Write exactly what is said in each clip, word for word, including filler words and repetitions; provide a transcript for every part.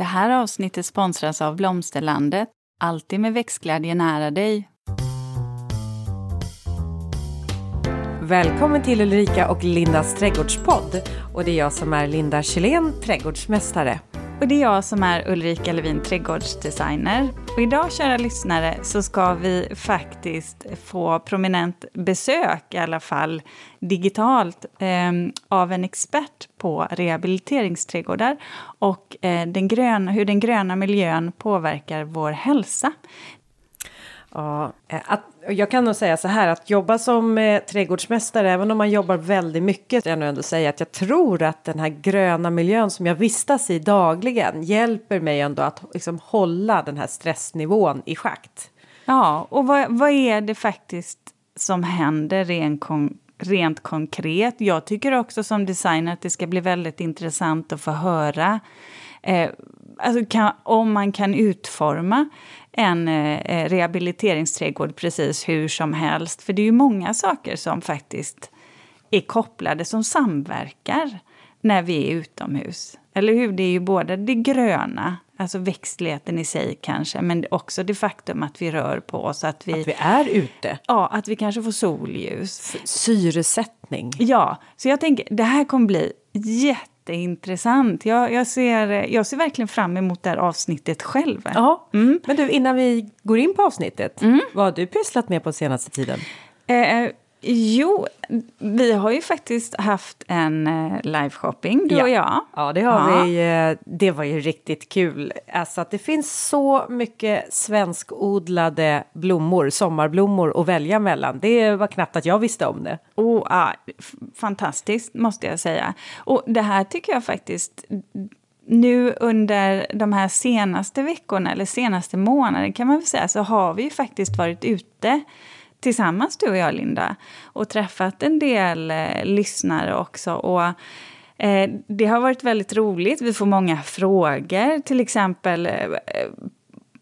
Det här avsnittet sponsras av Blomsterlandet. Alltid med växtglädje nära dig. Välkommen till Ulrika och Lindas trädgårdspodd. Och det är jag som är Linda Kylén, trädgårdsmästare. Och det är jag som är Ulrika Levin, trädgårdsdesigner. Och idag, kära lyssnare, så ska vi faktiskt få prominent besök, i alla fall digitalt, eh, av en expert på rehabiliteringsträdgårdar och eh, den gröna, hur den gröna miljön påverkar vår hälsa. Ja, att, jag kan nog säga så här, att jobba som eh, trädgårdsmästare, även om man jobbar väldigt mycket, jag nu ändå säga att jag tror att den här gröna miljön som jag vistas i dagligen hjälper mig ändå att liksom hålla den här stressnivån i schack. Ja, och vad, vad är det faktiskt som händer rent, kon- rent konkret? Jag tycker också som designer att det ska bli väldigt intressant att få höra eh, alltså kan, om man kan utforma en eh, rehabiliteringsträdgård precis hur som helst. För det är ju många saker som faktiskt är kopplade, som samverkar när vi är utomhus. Eller hur? Det är ju både det gröna, alltså växtligheten i sig kanske, men också det faktum att vi rör på oss. Att vi, att vi är ute. Ja, att vi kanske får solljus. Syresättning. Ja, så jag tänker, det här kommer bli jätte intressant. Jag, jag, ser, jag ser verkligen fram emot det här avsnittet själv. Ja, mm. Men du, innan vi går in på avsnittet, mm. vad har du pysslat med på senaste tiden? Eh, jo, vi har ju faktiskt haft en live-shopping, du ja. och jag. Ja, det har ja. vi. Det var ju riktigt kul. Alltså att det finns så mycket svenskodlade blommor, sommarblommor att välja mellan. Det var knappt att jag visste om det. Oh, ah, fantastiskt måste jag säga. Och det här tycker jag faktiskt, nu under de här senaste veckorna eller senaste månaden kan man väl säga, så har vi ju faktiskt varit ute tillsammans, du och jag, Linda, och träffat en del eh, lyssnare också. Och eh, det har varit väldigt roligt. Vi får många frågor, till exempel eh,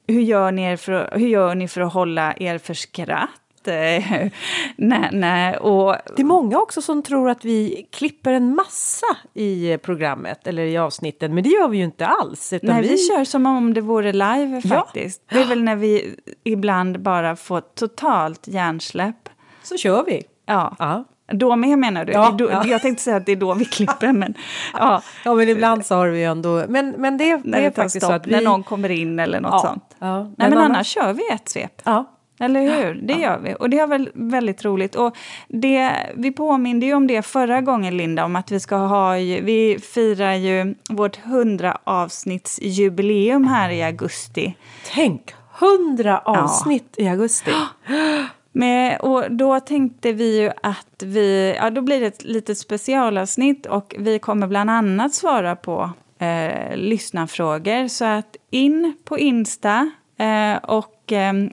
hur, gör ni er för, hur gör ni för att hålla er för skratt? Nej, nej. Och det är många också som tror att vi klipper en massa i programmet eller i avsnitten, men det gör vi ju inte alls. Utan nej, vi... vi kör som om det vore live faktiskt. Ja. Det är väl när vi ibland bara får totalt hjärnsläpp. Så kör vi. Ja, ja. Då med, menar du? Ja, då, ja. Jag tänkte säga att det är då vi klipper, men ja. Ja, men ibland så har vi ändå, men, men det, det är faktiskt stopp, så att vi... när någon kommer in eller något ja. sånt. Ja. Nej, men, men annars... annars kör vi ett svep. Ja. Eller hur? Det ja. gör vi. Och det är väl väldigt roligt. Och det, vi påminner ju om det förra gången, Linda, om att vi ska ha ju, vi firar ju vårt hundra avsnittsjubileum här i augusti. Tänk, hundra avsnitt ja. i augusti. Men, och då tänkte vi ju att vi, ja då blir det ett litet specialavsnitt och vi kommer bland annat svara på eh, lyssnarfrågor. Så att in på Insta eh, och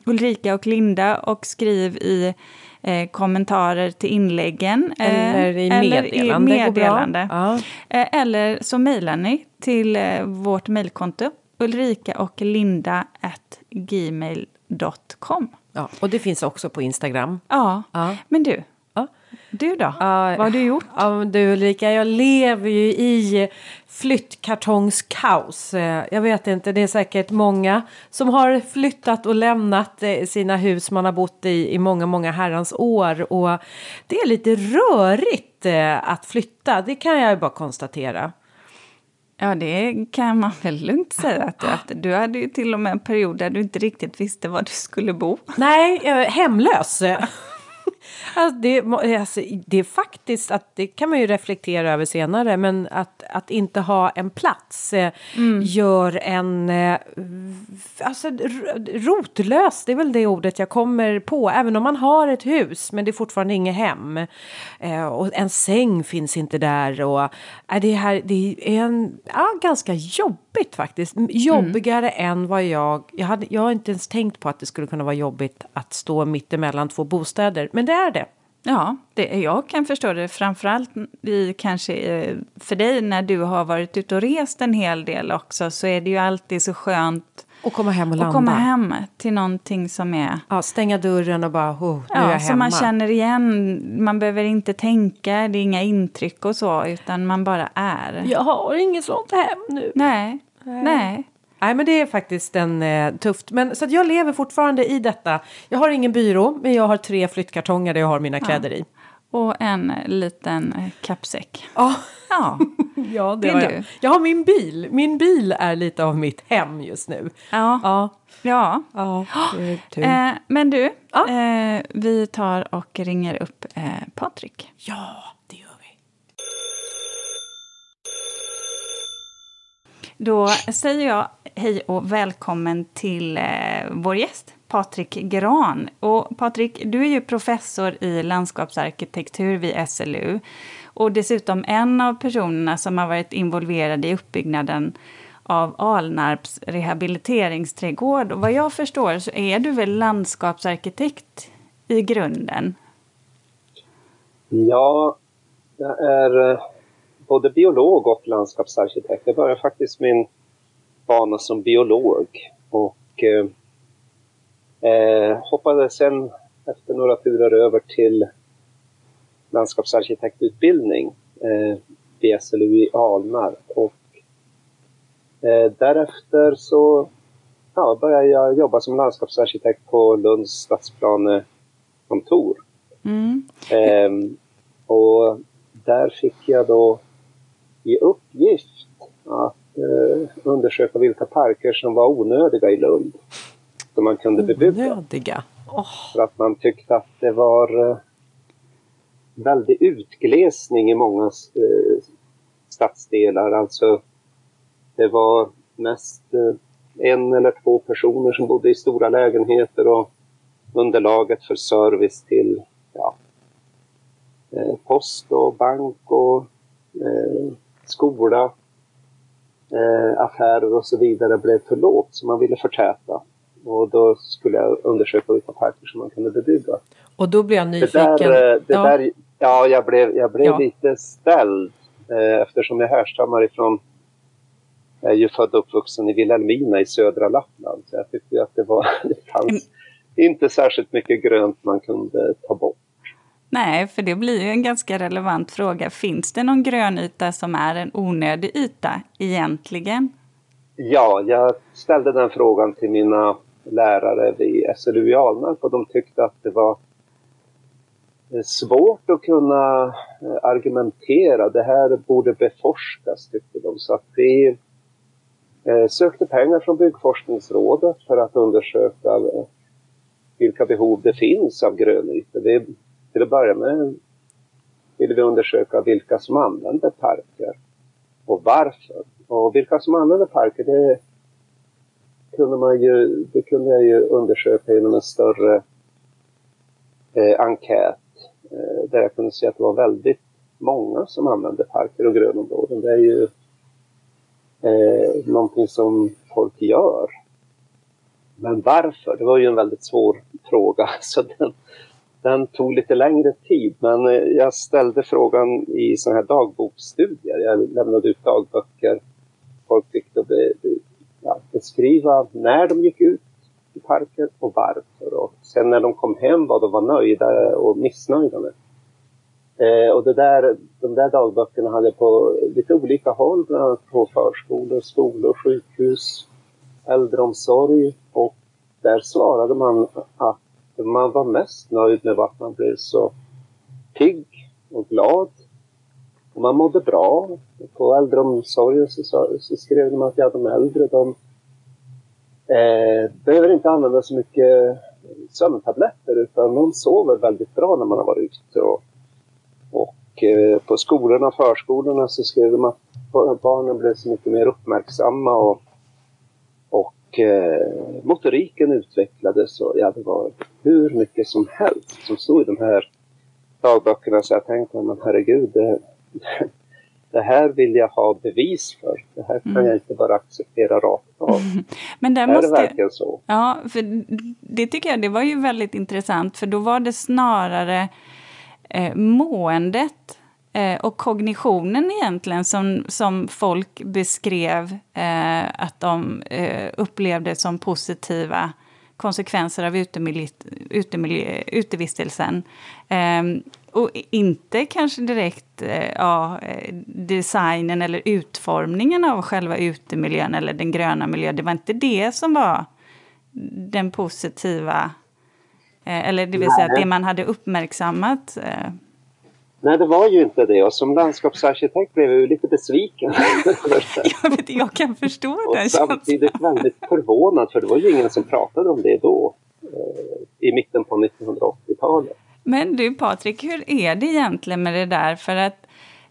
Ulrika och Linda och skriv i eh, kommentarer till inläggen eh, eller i meddelande, eller, i meddelande. Ja. Eh, eller så mejlar ni till eh, vårt mejlkonto ulrikaochlinda snabel-a gmail punkt com. Ja, och det finns också på Instagram. Ja, ja. Men du Du då? Uh, Vad har du gjort? Uh, du Ulrika, jag lever ju i flyttkartongskaos. Uh, jag vet inte, det är säkert många som har flyttat och lämnat uh, sina hus man har bott i i många, många herrans år. Och det är lite rörigt uh, att flytta, det kan jag ju bara konstatera. Ja, det kan man väl lugnt säga att du, att du hade ju till och med en period där du inte riktigt visste var du skulle bo. Nej, jag är hemlös. Alltså det, alltså det är faktiskt att det kan man ju reflektera över senare, men att, att inte ha en plats eh, mm. gör en eh, alltså, rotlös, det är väl det ordet jag kommer på, även om man har ett hus men det är fortfarande inget hem eh, och en säng finns inte där och eh, det, här, det är en, ja, ganska jobbigt faktiskt, jobbigare mm. än vad jag jag, hade, jag har inte ens tänkt på att det skulle kunna vara jobbigt att stå mitt emellan två bostäder, men det är det. Ja, det, jag kan förstå det. Framförallt i, kanske för dig när du har varit ute och rest en hel del också, så är det ju alltid så skönt att komma hem och landa. Och komma hem till någonting som är... Ja, stänga dörren och bara, oh, nu ja, är jag hemma. Ja, så man känner igen, man behöver inte tänka, det är inga intryck och så, utan man bara är. Jag har inget sånt hem nu. Nej, nej. nej. Nej, men det är faktiskt en eh, tufft. Men, så att jag lever fortfarande i detta. Jag har ingen byrå, men jag har tre flyttkartonger där jag har mina ja. kläder i. Och en liten kappsäck. Ja, ja. ja det, det är jag. Du. Jag har min bil. Min bil är lite av mitt hem just nu. Ja, ja. ja. ja det är eh, men du, ja. eh, vi tar och ringer upp eh, Patrik. Ja, det gör vi. Då säger jag hej och välkommen till eh, vår gäst. Patrik Grahn. Och Patrik, du är ju professor i landskapsarkitektur vid S L U och dessutom en av personerna som har varit involverad i uppbyggnaden av Alnarps rehabiliteringsträdgård. Och vad jag förstår så är du väl landskapsarkitekt i grunden? Ja, jag är både biolog och landskapsarkitekt. Jag började faktiskt min bana som biolog och Eh, hoppade sen efter några turer över till landskapsarkitektutbildning eh, vid S L U i Alnarp. Och eh, därefter så ja, började jag jobba som landskapsarkitekt på Lunds stadsplan kontor. Mm. Eh, och där fick jag då i uppgift att eh, undersöka vilka parker som var onödiga i Lund. Som man kunde bebygga. Oh. För att man tyckte att det var väldigt utglesning i många eh, stadsdelar. Alltså det var mest eh, en eller två personer som bodde i stora lägenheter och underlaget för service till ja, eh, post och bank och eh, skola, eh, affärer och så vidare blev för lågt, så man ville förtäta. Och då skulle jag undersöka vilka parker som man kunde bebygga. Och då blev jag nyfiken. Det där, det ja. Där, ja, jag blev, jag blev ja. lite ställd. Eh, eftersom jag härstammar ifrån... Jag är ju född och uppvuxen i Vilhelmina i södra Lappland. Så jag tyckte att det var det fanns mm. inte särskilt mycket grönt man kunde ta bort. Nej, för det blir ju en ganska relevant fråga. Finns det någon grönyta som är en onödig yta egentligen? Ja, jag ställde den frågan till mina lärare vid S L U i Alnarp och de tyckte att det var svårt att kunna argumentera. Det här borde beforskas, tyckte de. Så att vi sökte pengar från Byggforskningsrådet för att undersöka vilka behov det finns av grönytor. Vi, till att börja med ville vi undersöka vilka som använder parker och varför. Och vilka som använder parker, det kunde man ju, det kunde jag ju undersöka genom en större eh, enkät. Eh, där jag kunde se att det var väldigt många som använde parker och grönområden. Det är ju eh, någonting som folk gör. Men varför? Det var ju en väldigt svår fråga. Så den, den tog lite längre tid. Men eh, jag ställde frågan i sådana här dagboksstudier. Jag lämnade ut dagböcker. Folk fick då be, be, ja, beskriva när de gick ut i parken och varför. Och sen när de kom hem var de var nöjda och missnöjda med. Eh, och det där, de där dagböckerna hade jag på lite olika håll. Bland annat på förskolor, skolor, sjukhus, äldreomsorg. Och där svarade man att man var mest nöjd med att man blev så pigg och glad. Och man mådde bra. På äldreomsorgen så, så skrev de att ja, de äldre de, eh, behöver inte använda så mycket sömntabletter utan de sover väldigt bra när man har varit ute. Och, och eh, på skolorna och förskolorna så skrev de att barnen blev så mycket mer uppmärksamma och, och eh, motoriken utvecklades. Och, ja, det var hur mycket som helst som stod i de här dagböckerna. Så jag tänkte, men herregud, det, det här vill jag ha bevis för. Det här kan mm. jag inte bara acceptera rakt av. Men det måste, är det verkligen så? Ja, för det tycker jag, det var ju väldigt intressant. För då var det snarare eh, måendet eh, och kognitionen egentligen som, som folk beskrev eh, att de eh, upplevde som positiva konsekvenser av utemiljö, utemiljö, utevistelsen. Eh, och inte kanske direkt ja, designen eller utformningen av själva utemiljön eller den gröna miljön. Det var inte det som var den positiva, eller det vill säga Nej. Det man hade uppmärksammat. Nej, det var ju inte det. Och som landskapsarkitekt blev jag ju lite besviken. jag, vet, jag kan förstå det. Och samtidigt väldigt förvånad, för det var ju ingen som pratade om det då, eh, i mitten på nittonhundraåttiotalet. Men du Patrik, hur är det egentligen med det där? För att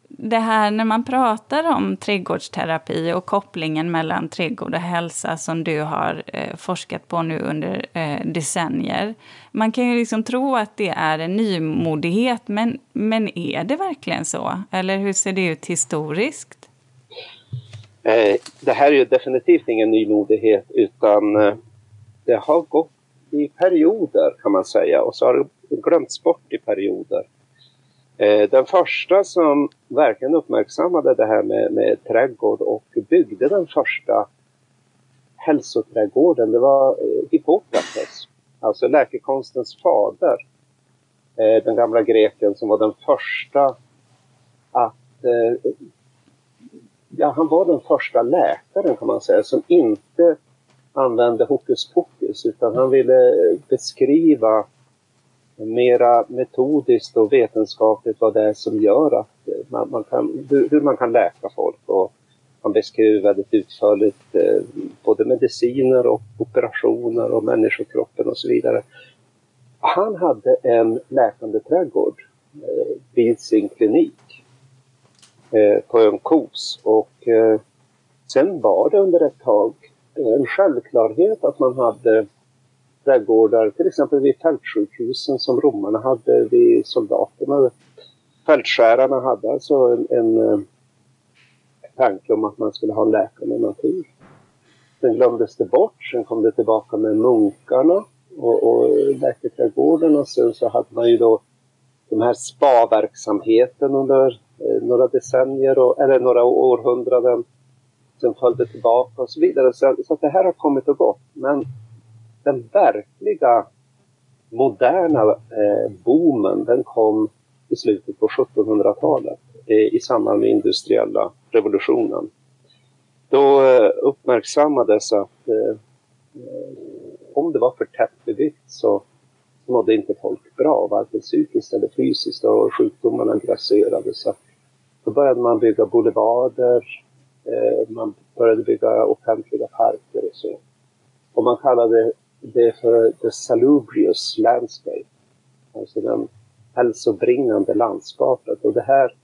det här när man pratar om trädgårdsterapi och kopplingen mellan trädgård och hälsa som du har eh, forskat på nu under eh, decennier. Man kan ju liksom tro att det är en nymodighet, men, men är det verkligen så? Eller hur ser det ut historiskt? Eh, det här är ju definitivt ingen nymodighet, utan eh, det har gått i perioder kan man säga, och så har det glömts bort i perioder. Den första som verkligen uppmärksammade det här med, med trädgård och byggde den första hälsoträdgården, det var Hippokrates, alltså läkekonstens fader. Den gamla greken som var den första att, ja, han var den första läkaren kan man säga, som inte använde hokus pokus, utan han ville beskriva mera metodiskt och vetenskapligt vad det är som gör att man, man kan, hur man kan läka folk, och han beskrev väldigt utförligt eh, både mediciner och operationer och människokroppen och så vidare. Han hade en läkande trädgård eh, vid sin klinik eh, på en kos, och eh, sen var det under ett tag en självklarhet att man hade trädgårdar, till exempel vid fältsjukhusen som romarna hade, vid soldaterna. Fältskärarna hade alltså en, en, en tanke om att man skulle ha en läkande natur. Sen glömdes det bort, sen kom det tillbaka med munkarna och, och läkarträdgården, och sen så hade man ju då de här spa-verksamheten under eh, några decennier och, eller några århundraden. Sen föll det tillbaka och så vidare. Så, så att det här har kommit och gått, men den verkliga moderna eh, boomen, den kom i slutet på sjuttonhundratalet eh, i samband med industriella revolutionen. Då eh, uppmärksammades att eh, om det var för tätt bebyggt så mådde inte folk bra, varken psykiskt eller fysiskt, och sjukdomarna grasserade. Så då började man bygga boulevarder, eh, man började bygga offentliga parker och så. Och man kallade det för the salubrious landscape, alltså den hälsobringande landskapet. Och det här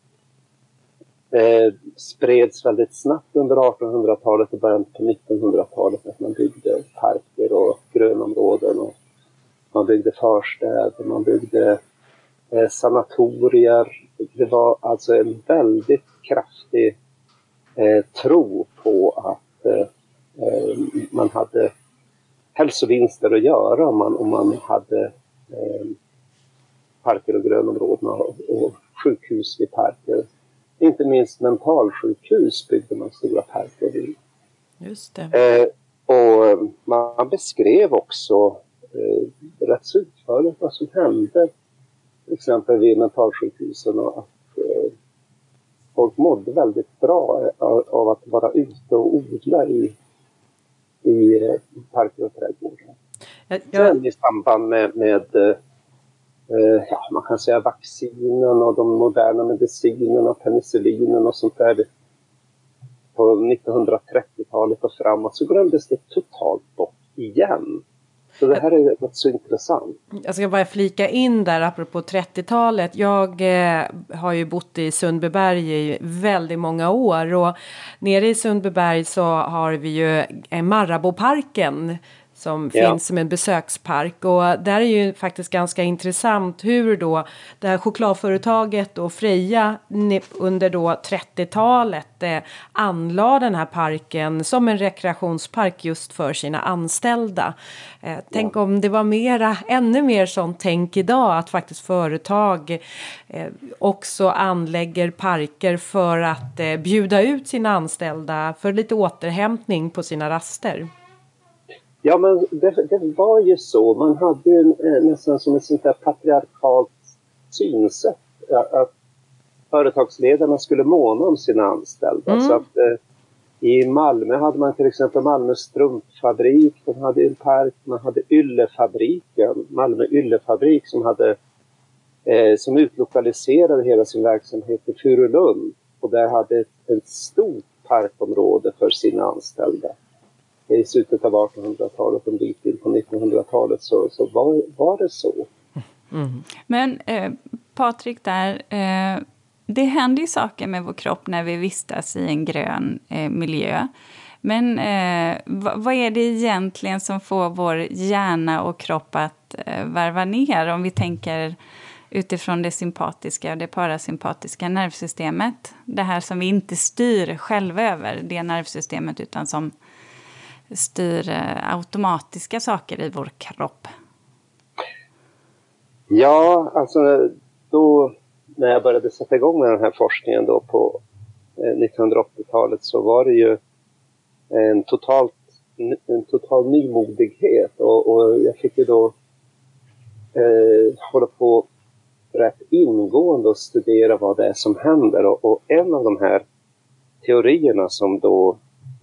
eh, spreds väldigt snabbt under artonhundratalet och början på nittonhundratalet, att man byggde parker och grönområden, och man byggde förstäder, man byggde eh, sanatorier. Det var alltså en väldigt kraftig eh, tro på att eh, man hade hälsovinster att göra om man, om man hade eh, parker och grönområden och, och sjukhus i parker. Inte minst mentalsjukhus byggde man stora parker i. Just det. Eh, och man beskrev också eh, rätt utförligt vad som hände till exempel vid mentalsjukhusen, och att eh, folk mådde väldigt bra av, av att vara ute och odla i i parker och trädgårdar. Jag, jag... Sen i samband med, med eh, ja, man kan säga vaccinen och de moderna medicinerna, penicillinen och sånt där på nittonhundratrettiotalet och framåt, så glömdes det totalt bort igen. Så det här är rätt så intressant. Jag ska bara flika in där apropå trettiotalet. Jag eh, har ju bott i Sundbyberg i väldigt många år. Och nere i Sundbyberg så har vi ju Maraboparken som ja. finns som en besökspark. Och där är ju faktiskt ganska intressant hur då det här chokladföretaget och Freia under då trettiotalet eh, anlade den här parken som en rekreationspark just för sina anställda. Eh, tänk ja. om det var mera, ännu mer sånt tänk idag, att faktiskt företag eh, också anlägger parker för att eh, bjuda ut sina anställda för lite återhämtning på sina raster. Ja, men det, det var ju så. Man hade ju en, nästan som ett sånt där patriarkalt synsätt att företagsledarna skulle måna om sina anställda. Mm. Så att, eh, i Malmö hade man till exempel Malmö Strumpfabrik, man hade Yllparken, man hade Yllefabriken, Malmö Yllefabrik som hade eh, som utlokaliserade hela sin verksamhet i Fyrulund, och där hade ett, ett stort parkområde för sina anställda. I slutet av artonhundratalet och en bit in på nittonhundratalet så, så var, var det så. Mm. Men eh, Patrik där, eh, det händer ju saker med vår kropp när vi vistas i en grön eh, miljö. Men eh, v- vad är det egentligen som får vår hjärna och kropp att eh, varva ner, om vi tänker utifrån det sympatiska och det parasympatiska nervsystemet? Det här som vi inte styr själva över, det nervsystemet, utan som styr automatiska saker i vår kropp. Ja, alltså då när jag började sätta igång med den här forskningen då på nittonhundraåttiotalet så var det ju en, totalt, en total nymodighet och, och jag fick ju då eh, hålla på rätt ingående och studera vad det är som händer, och, och en av de här teorierna som då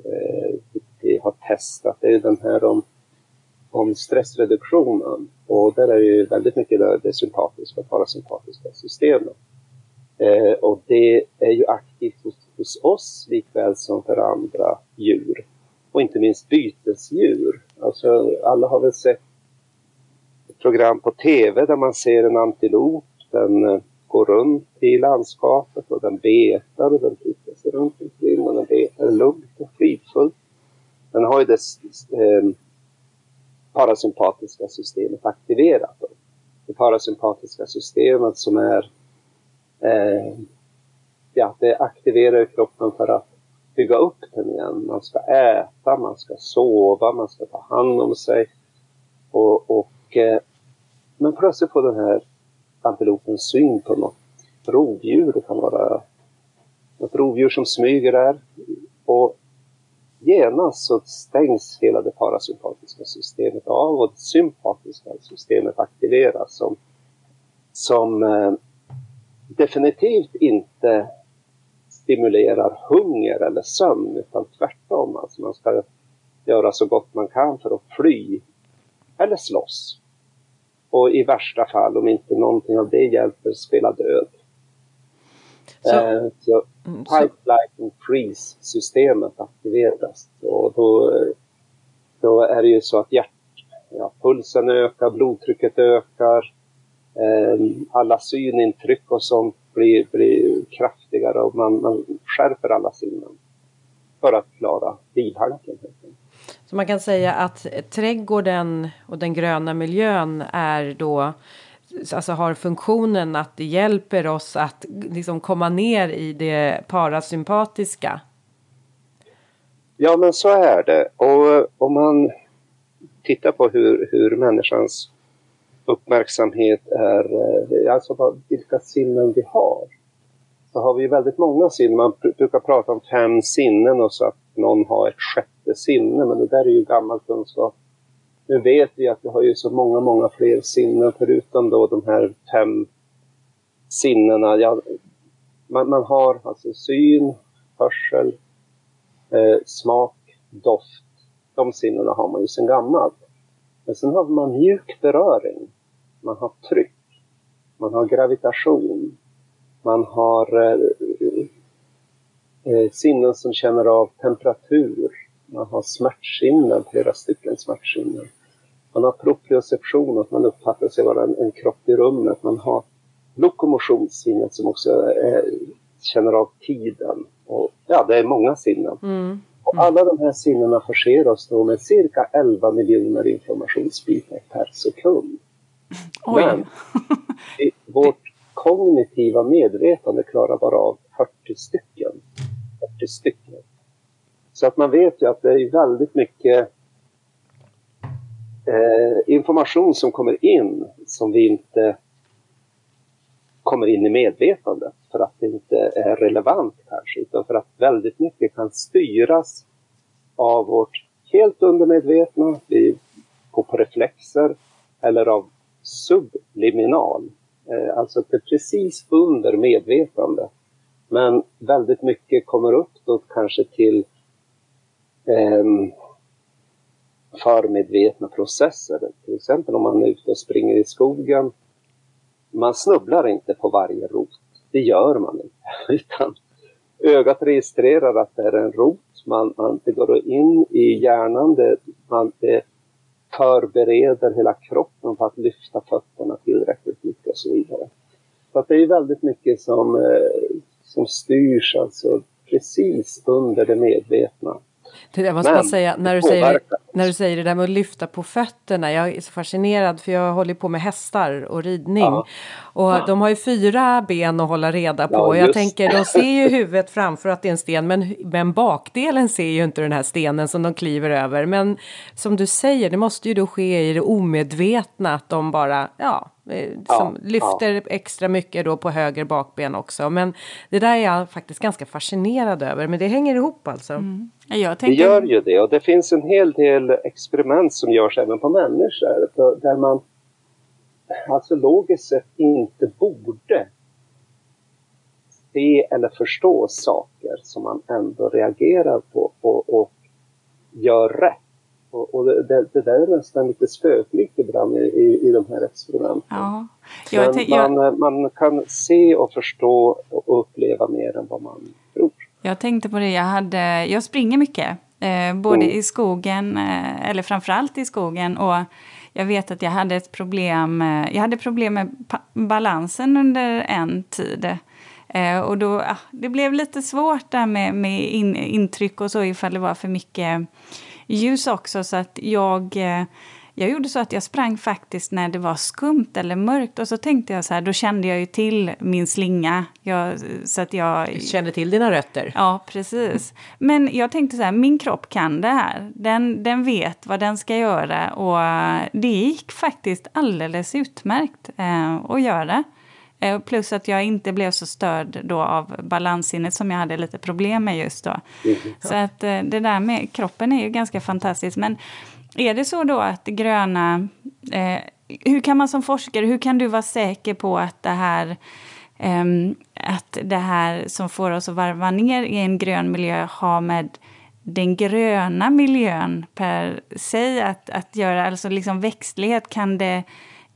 eh, vi har testat, det är den här om, om stressreduktionen, och där är ju väldigt mycket det sympatiska och parasympatiska systemet. Eh, och det är ju aktivt hos, hos oss likväl som för andra djur, och inte minst bytesdjur. Alltså, alla har väl sett ett program på tv där man ser en antilop, den eh, går runt i landskapet och den betar och den tittar sig runt omkring och den betar lugnt och fridfullt. Den har ju det eh, parasympatiska systemet aktiverat. Det parasympatiska systemet som är eh, ja, det aktiverar kroppen för att bygga upp den igen. Man ska äta, man ska sova, man ska ta hand om sig. Och, och, eh, men plötsligt får den här antilopen syn på något rovdjur. Det kan vara något rovdjur som smyger där. Och genast så stängs hela det parasympatiska systemet av och det sympatiska systemet aktiveras som, som eh, definitivt inte stimulerar hunger eller sömn, utan tvärtom. Alltså man ska göra så gott man kan för att fly eller slåss. Och i värsta fall, om inte någonting av det hjälper, spela död. Så, så fight, flight and freeze-systemet aktiveras, och då, då är det ju så att hjärt, ja, pulsen ökar, blodtrycket ökar, eh, alla synintryck och sånt blir, blir kraftigare, och man, man skärper alla sinnen för att klara livhanken. Så man kan säga att trädgården och den gröna miljön är då, alltså har funktionen att det hjälper oss att liksom komma ner i det parasympatiska? Ja, men så är det. Och om man tittar på hur, hur människans uppmärksamhet är, alltså vilka sinnen vi har, så har vi väldigt många sinnen. Man brukar prata om fem sinnen och så att någon har ett sjätte sinne, men det där är ju gammal kunskap. Nu vet vi att vi har ju så många, många fler sinnen förutom då de här fem sinnena. Ja, man, man har alltså syn, hörsel, eh, smak, doft. De sinnena har man ju sedan gammalt. Men sen har man mjuk beröring. Man har tryck. Man har gravitation. Man har eh, eh, sinnen som känner av temperatur. Man har smärtsinnen, flera stycken smärtsinnen. Man har proprioception, att man uppfattar sig vara en, en kropp i rummet. Man har lokomotionssinnet som också är, känner av tiden. Och, ja, det är många sinnen. Mm. Mm. Och alla de här sinnena förser oss då med cirka elva miljoner informationsbitar per sekund. Oj. Men i, vårt kognitiva medvetande klarar bara av fyrtio stycken. fyrtio stycken. Så att man vet ju att det är väldigt mycket eh, information som kommer in som vi inte kommer in i medvetandet för att det inte är relevant kanske, utan för att väldigt mycket kan styras av vårt helt undermedvetna, vi går på reflexer, eller av subliminal eh, alltså att det är precis under medvetande. Men väldigt mycket kommer upp då kanske till eh, förmedvetna processer. Till exempel om man är ute och springer i skogen. Man snubblar inte på varje rot. Det gör man inte. Utan ögat registrerar att det är en rot. Man, man, det går in i hjärnan. Det, man, det förbereder hela kroppen för att lyfta fötterna tillräckligt mycket och så vidare. Så att det är väldigt mycket som, som styrs alltså precis under det medvetna. Det där måste man säga, när du, säger, när du säger det där med att lyfta på fötterna, jag är så fascinerad för jag håller på med hästar och ridning. Ja. Och ja. De har ju fyra ben att hålla reda på. Ja, jag tänker, de ser ju huvudet framför att det är en sten, men, men bakdelen ser ju inte den här stenen som de kliver över. Men som du säger, det måste ju då ske i det omedvetna att de bara, ja... som ja, lyfter ja. extra mycket då på höger bakben också. Men det där är jag faktiskt ganska fascinerad över. Men det hänger ihop alltså. Mm. Jag tänker... Det gör ju det. Och det finns en hel del experiment som görs även på människor. Där man alltså logiskt sett inte borde se eller förstå saker som man ändå reagerar på och, och gör rätt. Och, och det, det, det där är nästan lite spökligt ibland i, i, i de här experimenten. Ja. Jag te- jag... man, man kan se och förstå och uppleva mer än vad man tror. Jag tänkte på det, jag, hade, jag springer mycket. Eh, både mm. i skogen, eh, eller framförallt i skogen. Och jag vet att jag hade ett problem, eh, jag hade problem med pa- balansen under en tid. Eh, och då, ah, det blev lite svårt där med, med in, intryck och så ifall det var för mycket... ljus också, så att jag, jag gjorde så att jag sprang faktiskt när det var skumt eller mörkt. Och så tänkte jag så här, då kände jag ju till min slinga. Jag, så att jag, jag kände till dina rötter. Ja, precis. Men jag tänkte så här, min kropp kan det här. Den, den vet vad den ska göra. Och det gick faktiskt alldeles utmärkt eh, att göra. Plus att jag inte blev så störd då av balansinnet som jag hade lite problem med just då. Mm. Så att det där med kroppen är ju ganska fantastiskt. Men är det så då att gröna... Eh, hur kan man som forskare, hur kan du vara säker på att det här, eh, att det här som får oss att varva ner i en grön miljö har med den gröna miljön per se att, att göra? Alltså liksom växtlighet, kan det...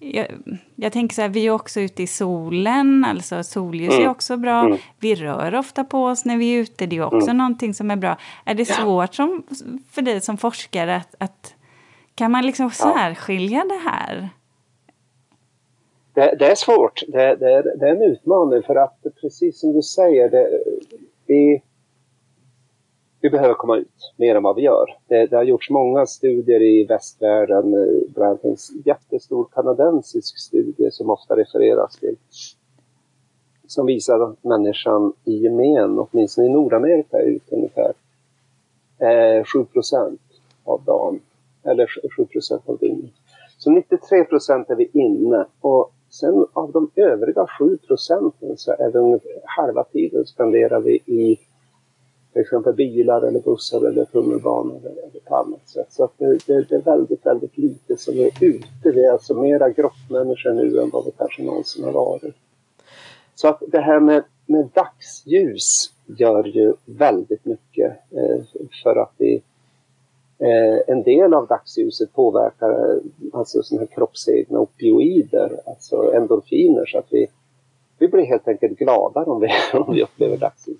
Jag, jag tänker så här, vi är också ute i solen, alltså solljus mm. är också bra. Mm. Vi rör ofta på oss när vi är ute, det är också mm. någonting som är bra. Är det svårt som, för dig som forskare att, att kan man liksom särskilja det här? Det, det är svårt, det, det, är, det är en utmaning för att precis som du säger, det, vi, vi behöver komma ut mer än vad vi gör. Det, det har gjorts många studier i västvärlden. Bland annat en jättestor kanadensisk studie som ofta refereras till. Som visar att människan i gemen, åtminstone i Nordamerika, är ute ungefär eh, sju procent av dagen. Eller sju procent av dygnet. Så nittiotre procent är vi inne. Och sen av de övriga sju procenten så är det halva tiden spenderar vi i till exempel bilar eller bussar eller tunnelbanor eller på annat sätt. Så att det, det, det är väldigt, väldigt lite som är ute. Vi är alltså mera grottmänniskor nu än vad vi kanske någonsin har varit. Så att det här med, med dagsljus gör ju väldigt mycket eh, för att vi, eh, en del av dagsljuset påverkar eh, alltså såna här kroppsegna opioider, alltså endorfiner. Så att vi, vi blir helt enkelt gladare om vi, om vi upplever dagsljus.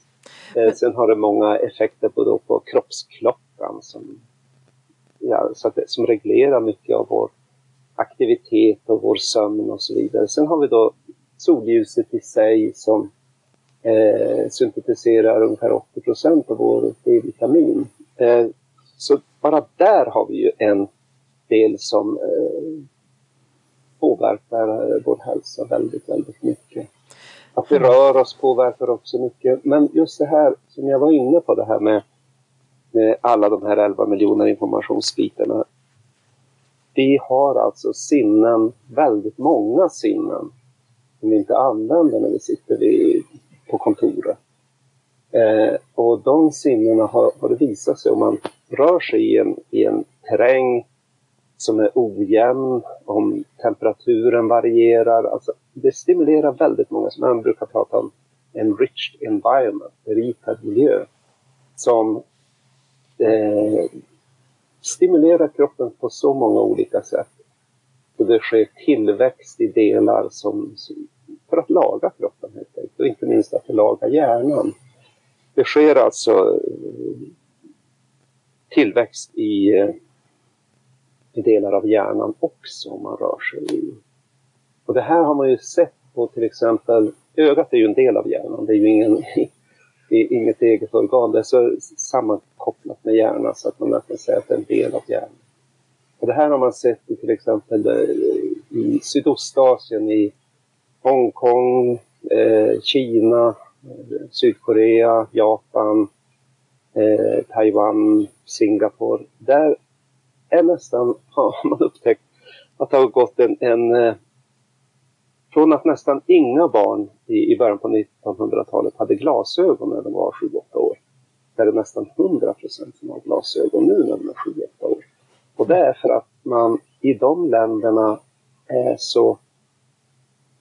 Sen har det många effekter på, då på kroppsklockan som, ja, så att, som reglerar mycket av vår aktivitet och vår sömn och så vidare. Sen har vi då solljuset i sig som eh, syntetiserar ungefär åttio procent av vår D-vitamin. Eh, så bara där har vi ju en del som eh, påverkar vår hälsa väldigt, väldigt mycket. Att vi rör oss påverkar också mycket. Men just det här som jag var inne på, det här med, med alla de här elva miljoner informationsbitarna. Vi har alltså sinnen, väldigt många sinnen som vi inte använder när vi sitter vid, på kontoret. Eh, och de sinnena har, har det visat sig om man rör sig i en, i en terräng som är ojämn, om temperaturen varierar. Alltså, det stimulerar väldigt många, som man brukar prata om, enriched environment, berikad miljö, som eh, stimulerar kroppen på så många olika sätt. Och det sker tillväxt i delar som, som, för att laga kroppen helt enkelt, och inte minst att laga hjärnan. Det sker alltså tillväxt i, i delar av hjärnan också om man rör sig i. Och det här har man ju sett på till exempel, ögat är ju en del av hjärnan, det är ju ingen, det är inget eget organ, det är så sammankopplat med hjärnan så att man nästan säger att det är en del av hjärnan. Och det här har man sett i till exempel i Sydostasien, i Hongkong, eh, Kina, Sydkorea, Japan, eh, Taiwan, Singapore. Där är nästan, har man upptäckt att det har gått en, en eh, från att nästan inga barn i, i början på nittonhundratalet hade glasögon när de var sju åtta år. Där är det nästan hundra procent som har glasögon nu när de är sju åtta år. Och det är för att man i de länderna är så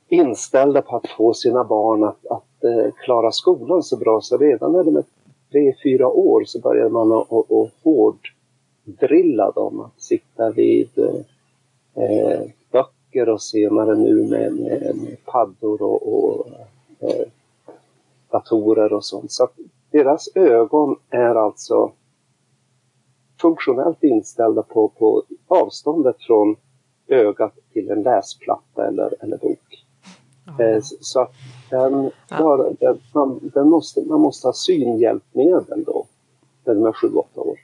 inställda på att få sina barn att, att eh, klara skolan så bra, så redan när de är tre, fyra år så börjar man att, att, att hårddrilla dem att sitta vid eh, böcker och senare nu med, med, med paddor och, och eh, datorer och sånt. Så att deras ögon är alltså funktionellt inställda på, på avståndet från ögat till en läsplatta eller, eller bok. Eh, så att den, ja. den, man, den måste, man måste ha synhjälpmedel då, när de är sju åtta år.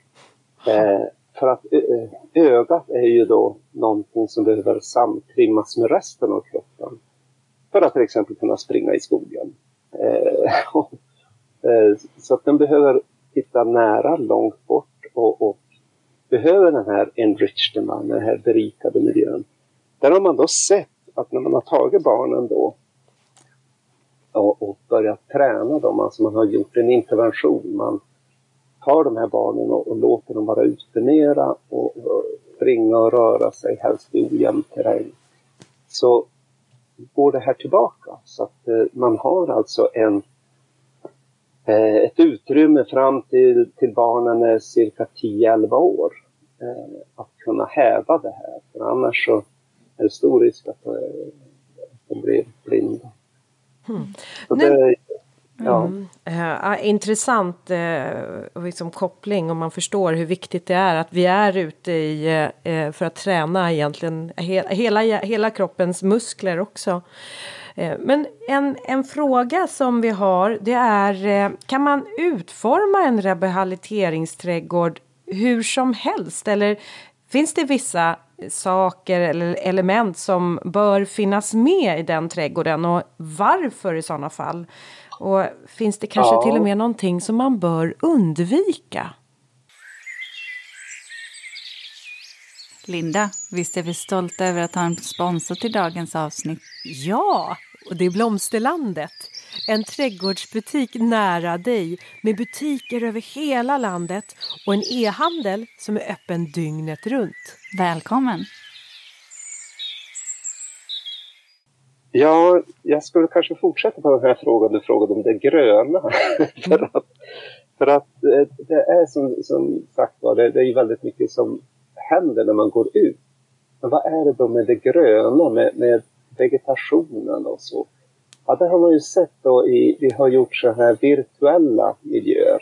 Eh, för att ö, ögat är ju då någonting som behöver samtrimmas med resten av kroppen. För att till exempel kunna springa i skogen. Eh, och, eh, så att den behöver titta nära, långt bort och, och behöver den här enriched man, den här berikade miljön. Där har man då sett att när man har tagit barnen då och, och börjat träna dem, alltså man har gjort en intervention, man tar de här barnen och, och låter dem bara ute mera och, och springa och röra sig, helst i ojämn terräng, så går det här tillbaka. Så att eh, man har alltså en eh, ett utrymme fram till, till barnen är cirka tio elva år eh, att kunna häva det här, för annars så är det stor risk att de blir blinda. Mm. Nu, det, ja. mm, äh, intressant äh, liksom koppling, och man förstår hur viktigt det är att vi är ute i, äh, för att träna egentligen he, hela, hela kroppens muskler också. Äh, men en, en fråga som vi har, det är, äh, kan man utforma en rehabiliteringsträdgård hur som helst, eller finns det vissa saker eller element som bör finnas med i den trädgården, och varför i sådana fall? Och finns det kanske ja. till och med någonting som man bör undvika? Linda, visst är vi stolta över att ha en sponsor till dagens avsnitt? Ja, och det är Blomsterlandet. En trädgårdsbutik nära dig med butiker över hela landet och en e-handel som är öppen dygnet runt. Välkommen! Ja, jag skulle kanske fortsätta på den här frågan du frågade om det gröna. Mm. för, att, för att det är som, som sagt var, det, det är ju väldigt mycket som händer när man går ut. Men vad är det då med det gröna, med, med vegetationen och så? Ja, det har man ju sett då, i, vi har gjort så här virtuella miljöer.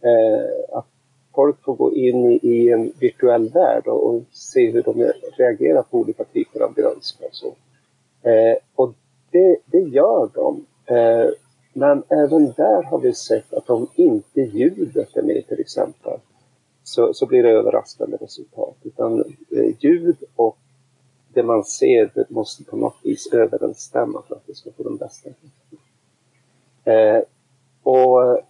Eh, att folk får gå in i, i en virtuell värld och, och se hur de reagerar på olika typer av grönska och så. Eh, och det, det gör de. Eh, men även där har vi sett att om inte ljudet är med till exempel, så, så blir det överraskande resultat. Utan eh, ljud och det man ser, det måste på något vis överensstämma för att vi ska få de bästa. Eh, och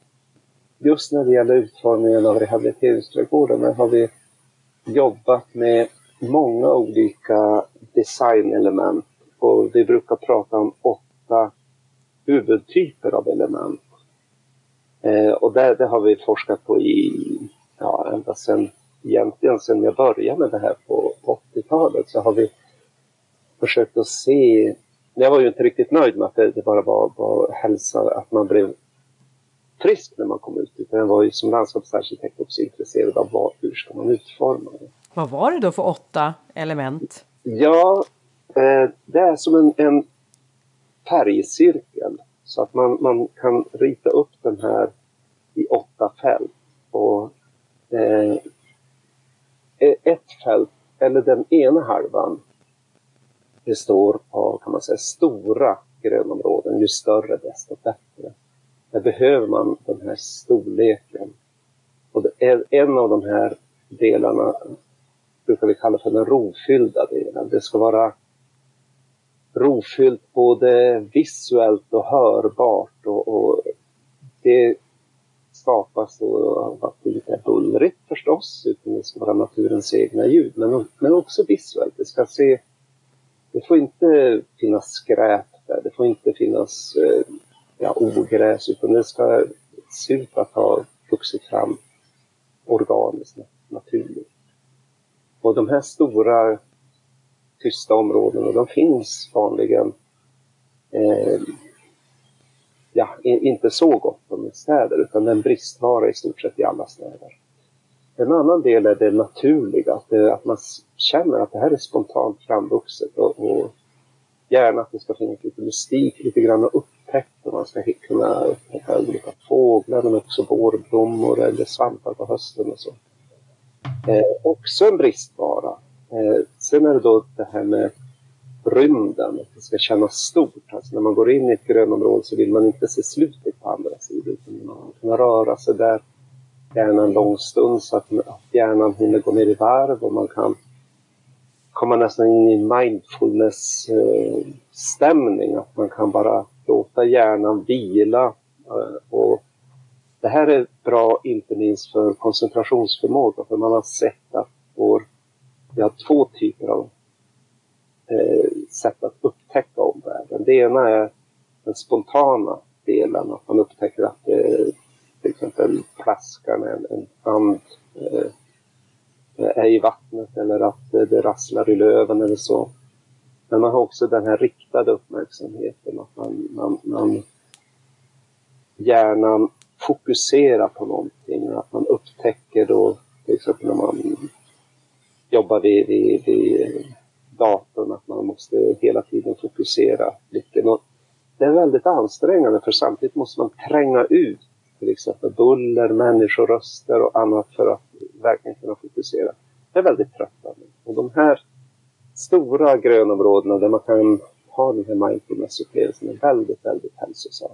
just när det gäller utformningen av rehabiliteringsträdgården har vi jobbat med många olika designelement. Och vi brukar prata om åtta huvudtyper av element. Eh, och det, det har vi forskat på i, ja, ända sedan egentligen sedan jag började med det här på åttiotalet så har vi försökt att se. Jag var ju inte riktigt nöjd med att det bara var, var hälsa, att man blev trist när man kom ut. Utan jag var ju som landskapsarkitekt också intresserad av vad, hur ska man utforma det. Vad var det då för åtta element? Ja, eh, det är som en, en färgcirkel. Så att man, man kan rita upp den här i åtta fält. Och eh, ett fält, eller den ena halvan, består av, kan man säga, stora grönområden. Ju större desto bättre. Där behöver man den här storleken. Och det är en av de här delarna brukar vi kalla för den rovfyllda delen. Det ska vara rovfyllt både visuellt och hörbart. Och, och det skapas då av att det är lite bullrigt förstås. Utan det ska vara naturens egna ljud. Men, men också visuellt. Det ska se... Det får inte finnas skräp där. Det får inte finnas ja, ogräs. Utan det ska se ut att ha vuxit fram organiskt, naturligt. Och de här stora tysta områdena, de finns vanligen eh, ja, inte så gott om i städer. Utan den bristvara i stort sett i alla städer. En annan del är det naturliga, att, det, att man känner att det här är spontant framvuxet och, och gärna att det ska finnas lite mystik, lite grann att upptäcka. Man ska kunna upptäcka olika fåglar men också vårblommor eller svampar på hösten och så. Eh, också en bristvara. Eh, sen är det då det här med rymden, att det ska kännas stort. Alltså när man går in i ett grönområde så vill man inte se slutet på andra sidan utan man kan röra sig där. Gärna en lång stund så att hjärnan hinner gå ner i varv och man kan komma nästan in i mindfulness-stämning. Att man kan bara låta hjärnan vila. Och det här är bra inte minst för koncentrationsförmåga. För man har sett att vår, vi har två typer av sätt att upptäcka omvärlden. Det ena är den spontana delen. Att man upptäcker att det till exempel plaskan, en, en hand eh, är i vattnet eller att eh, det rasslar i löven eller så. Men man har också den här riktade uppmärksamheten. Att man, man, man gärna fokuserar på någonting. Att man upptäcker då, till exempel när man jobbar vid, vid, vid datorn, att man måste hela tiden fokusera blicken. Och det är väldigt ansträngande för samtidigt måste man tränga ut. Till exempel buller, människoröster och annat för att verkligen kunna fokusera. Det är väldigt tröttande. Och de här stora grönområdena där man kan ha den här mindfulness-upplevelsen är väldigt, väldigt hälsosam.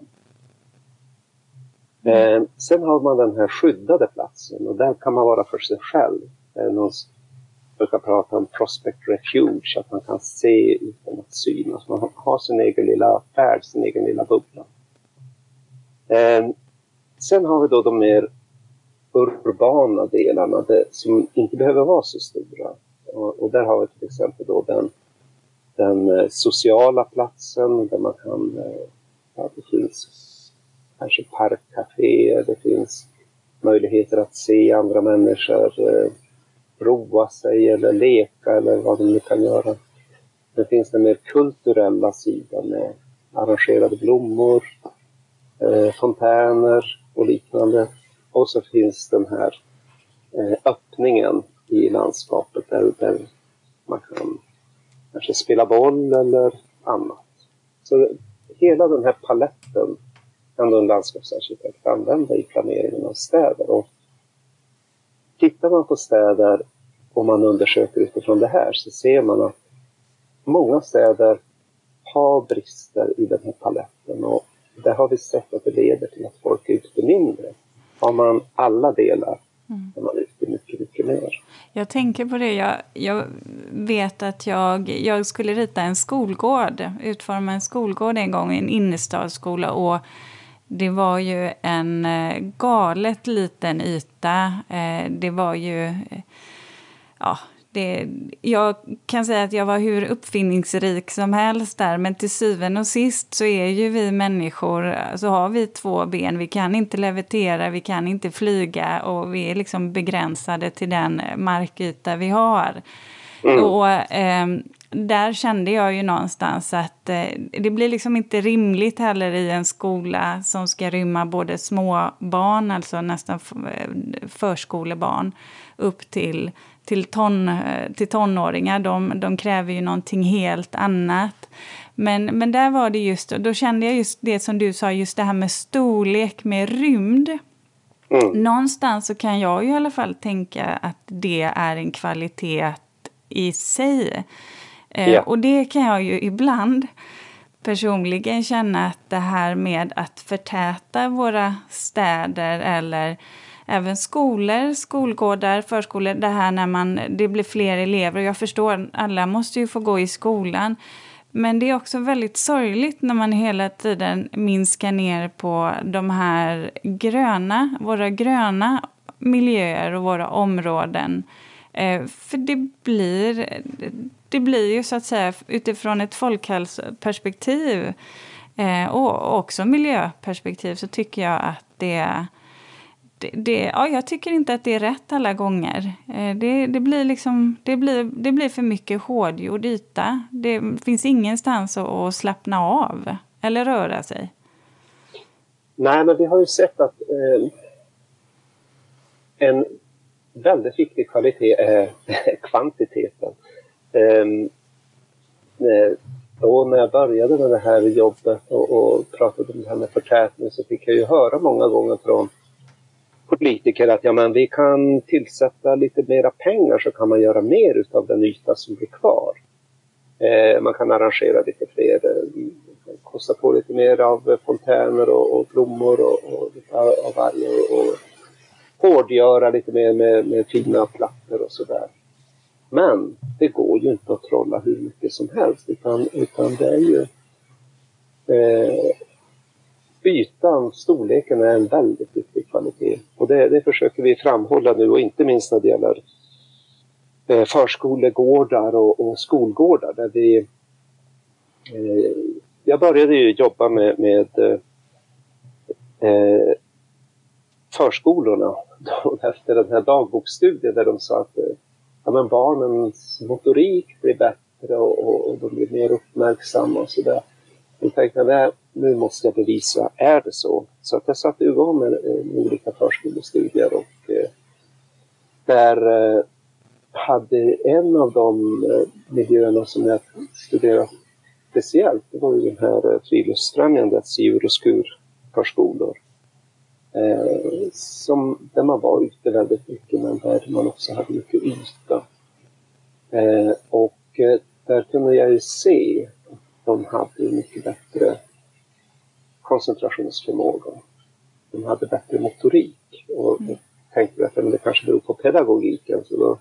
Mm. Eh, sen har man den här skyddade platsen och där kan man vara för sig själv. Eh, någon brukar prata om prospect refuge, att man kan se utan att synas. Man har sin egen lilla färd, sin egen lilla bubbla. Eh, Sen har vi då de mer urbana delarna det, som inte behöver vara så stora. Och, och där har vi till exempel då den, den sociala platsen där man kan... Ja, det finns kanske parkcaféer, det finns möjligheter att se andra människor eh, roa sig eller leka eller vad de nu kan göra. Det finns den mer kulturella sidan med arrangerade blommor, Eh, fontäner och liknande. Och så finns den här eh, öppningen i landskapet där, där man kan kanske spela boll eller annat. Så hela den här paletten kan en landskapsarkitekt använda i planeringen av städer. Och tittar man på städer och man undersöker utifrån det här så ser man att många städer har brister i den här paletten och där har vi sett att det leder till att folk är ute mindre. Har man alla delar mm. är man ute mycket, mycket mer. Jag tänker på det. Jag, jag vet att jag, jag skulle rita en skolgård. Utforma en skolgård en gång i en innerstadsskola. Och det var ju en galet liten yta. Det var ju... ja. Det, jag kan säga att jag var hur uppfinningsrik som helst där, men till syvende och sist så är ju vi människor, så har vi två ben, vi kan inte levitera, vi kan inte flyga och vi är liksom begränsade till den markyta vi har. Mm. Och eh, där kände jag ju någonstans att eh, det blir liksom inte rimligt heller i en skola som ska rymma både små barn, alltså nästan förskolebarn, upp till Till, ton, till tonåringar, de, de kräver ju någonting helt annat. Men, men där var det just, då kände jag just det som du sa, just det här med storlek, med rymd. Mm. Någonstans så kan jag ju i alla fall tänka att det är en kvalitet i sig. Yeah. Eh, och det kan jag ju ibland personligen känna att det här med att förtäta våra städer eller... Även skolor, skolgårdar, förskolor, det här när man, det blir fler elever. Och jag förstår, alla måste ju få gå i skolan. Men det är också väldigt sorgligt när man hela tiden minskar ner på de här gröna, våra gröna miljöer och våra områden. Eh, för det blir, det blir ju så att säga utifrån ett folkhälsoperspektiv eh, och också miljöperspektiv så tycker jag att det är... Det, det, ja, jag tycker inte att det är rätt alla gånger. Det, det, blir, liksom, det, blir, det blir för mycket hårdgjord yta. Det finns ingenstans att, att slappna av eller röra sig. Nej, men vi har ju sett att eh, en väldigt viktig kvalitet är kvantiteten. Eh, och när jag började med det här jobbet och, och pratade om det här med förtätning så fick jag ju höra många gånger från politiker att ja, men vi kan tillsätta lite mera pengar så kan man göra mer utav den yta som blir kvar. Eh, man kan arrangera lite fler, eh, kosta på lite mer av fontäner och, och blommor och, och lite av varje och, och hårdgöra lite mer med, med fina plattor och sådär. Men det går ju inte att trolla hur mycket som helst utan, utan det är ju... Eh, Ytan, storleken är en väldigt viktig kvalitet och det, det försöker vi framhålla nu och inte minst när det gäller förskolegårdar och, och skolgårdar. Där vi, eh, jag började ju jobba med, med eh, förskolorna då, efter den här dagboksstudien där de sa att eh, ja, men barnens motorik blir bättre och, och, och de blir mer uppmärksamma och sådär. Jag tänkte, nu måste jag bevisa, är det så? Så att jag satte igång med, med olika förskolestudier och eh, där eh, hade en av de eh, miljöerna som jag studerade speciellt, det var ju den här eh, friluftsfrämjandets djur- och skurförskolor. Eh, som, där man var ute väldigt mycket, men där man också hade mycket yta. Eh, och eh, där kunde jag ju se de hade mycket bättre koncentrationsförmåga. De hade bättre motorik. Och mm. tänkte att det kanske beror på pedagogiken. Så då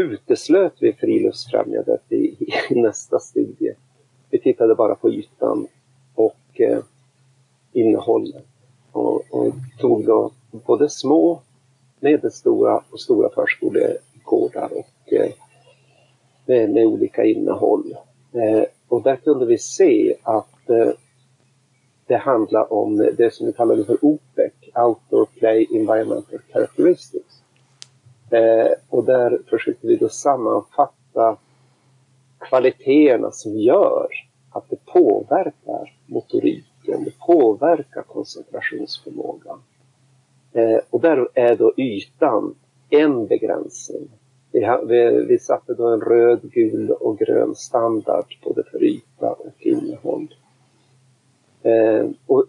uteslöt vi friluftsfrämjandet i, i nästa studie. Vi tittade bara på ytan och eh, innehållet. Och, och tog då både små, medelstora och stora förskolegårdar. Och, eh, med, med olika innehåll. Eh, Och där kunde vi se att eh, det handlar om det som vi kallade för O P E C, Outdoor Play Environmental Characteristics. Eh, och där försökte vi då sammanfatta kvaliteterna som gör att det påverkar motoriken, det påverkar koncentrationsförmågan. Eh, och där är då ytan en begränsning. Vi, vi, vi satte då en röd, gul och grön standard både för yta och innehåll. Eh, och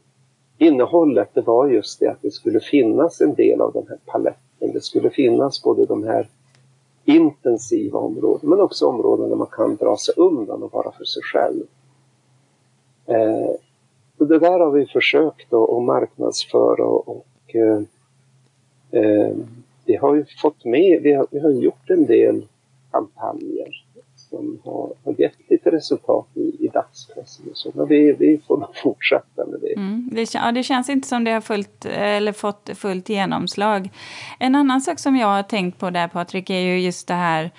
innehållet, det var just det att det skulle finnas en del av den här paletten. Det skulle finnas både de här intensiva områden men också områden där man kan dra sig undan och vara för sig själv. Eh, och det där har vi försökt då, och marknadsföra och... och eh, eh, Vi har ju fått med, vi har, vi har gjort en del kampanjer som har, har gett lite resultat i, i dagspressen och så. Men vi, vi får fortsätta med det. Mm, det, ja, det känns inte som det har fullt, eller fått fullt genomslag. En annan sak som jag har tänkt på där, Patrik, är ju just det här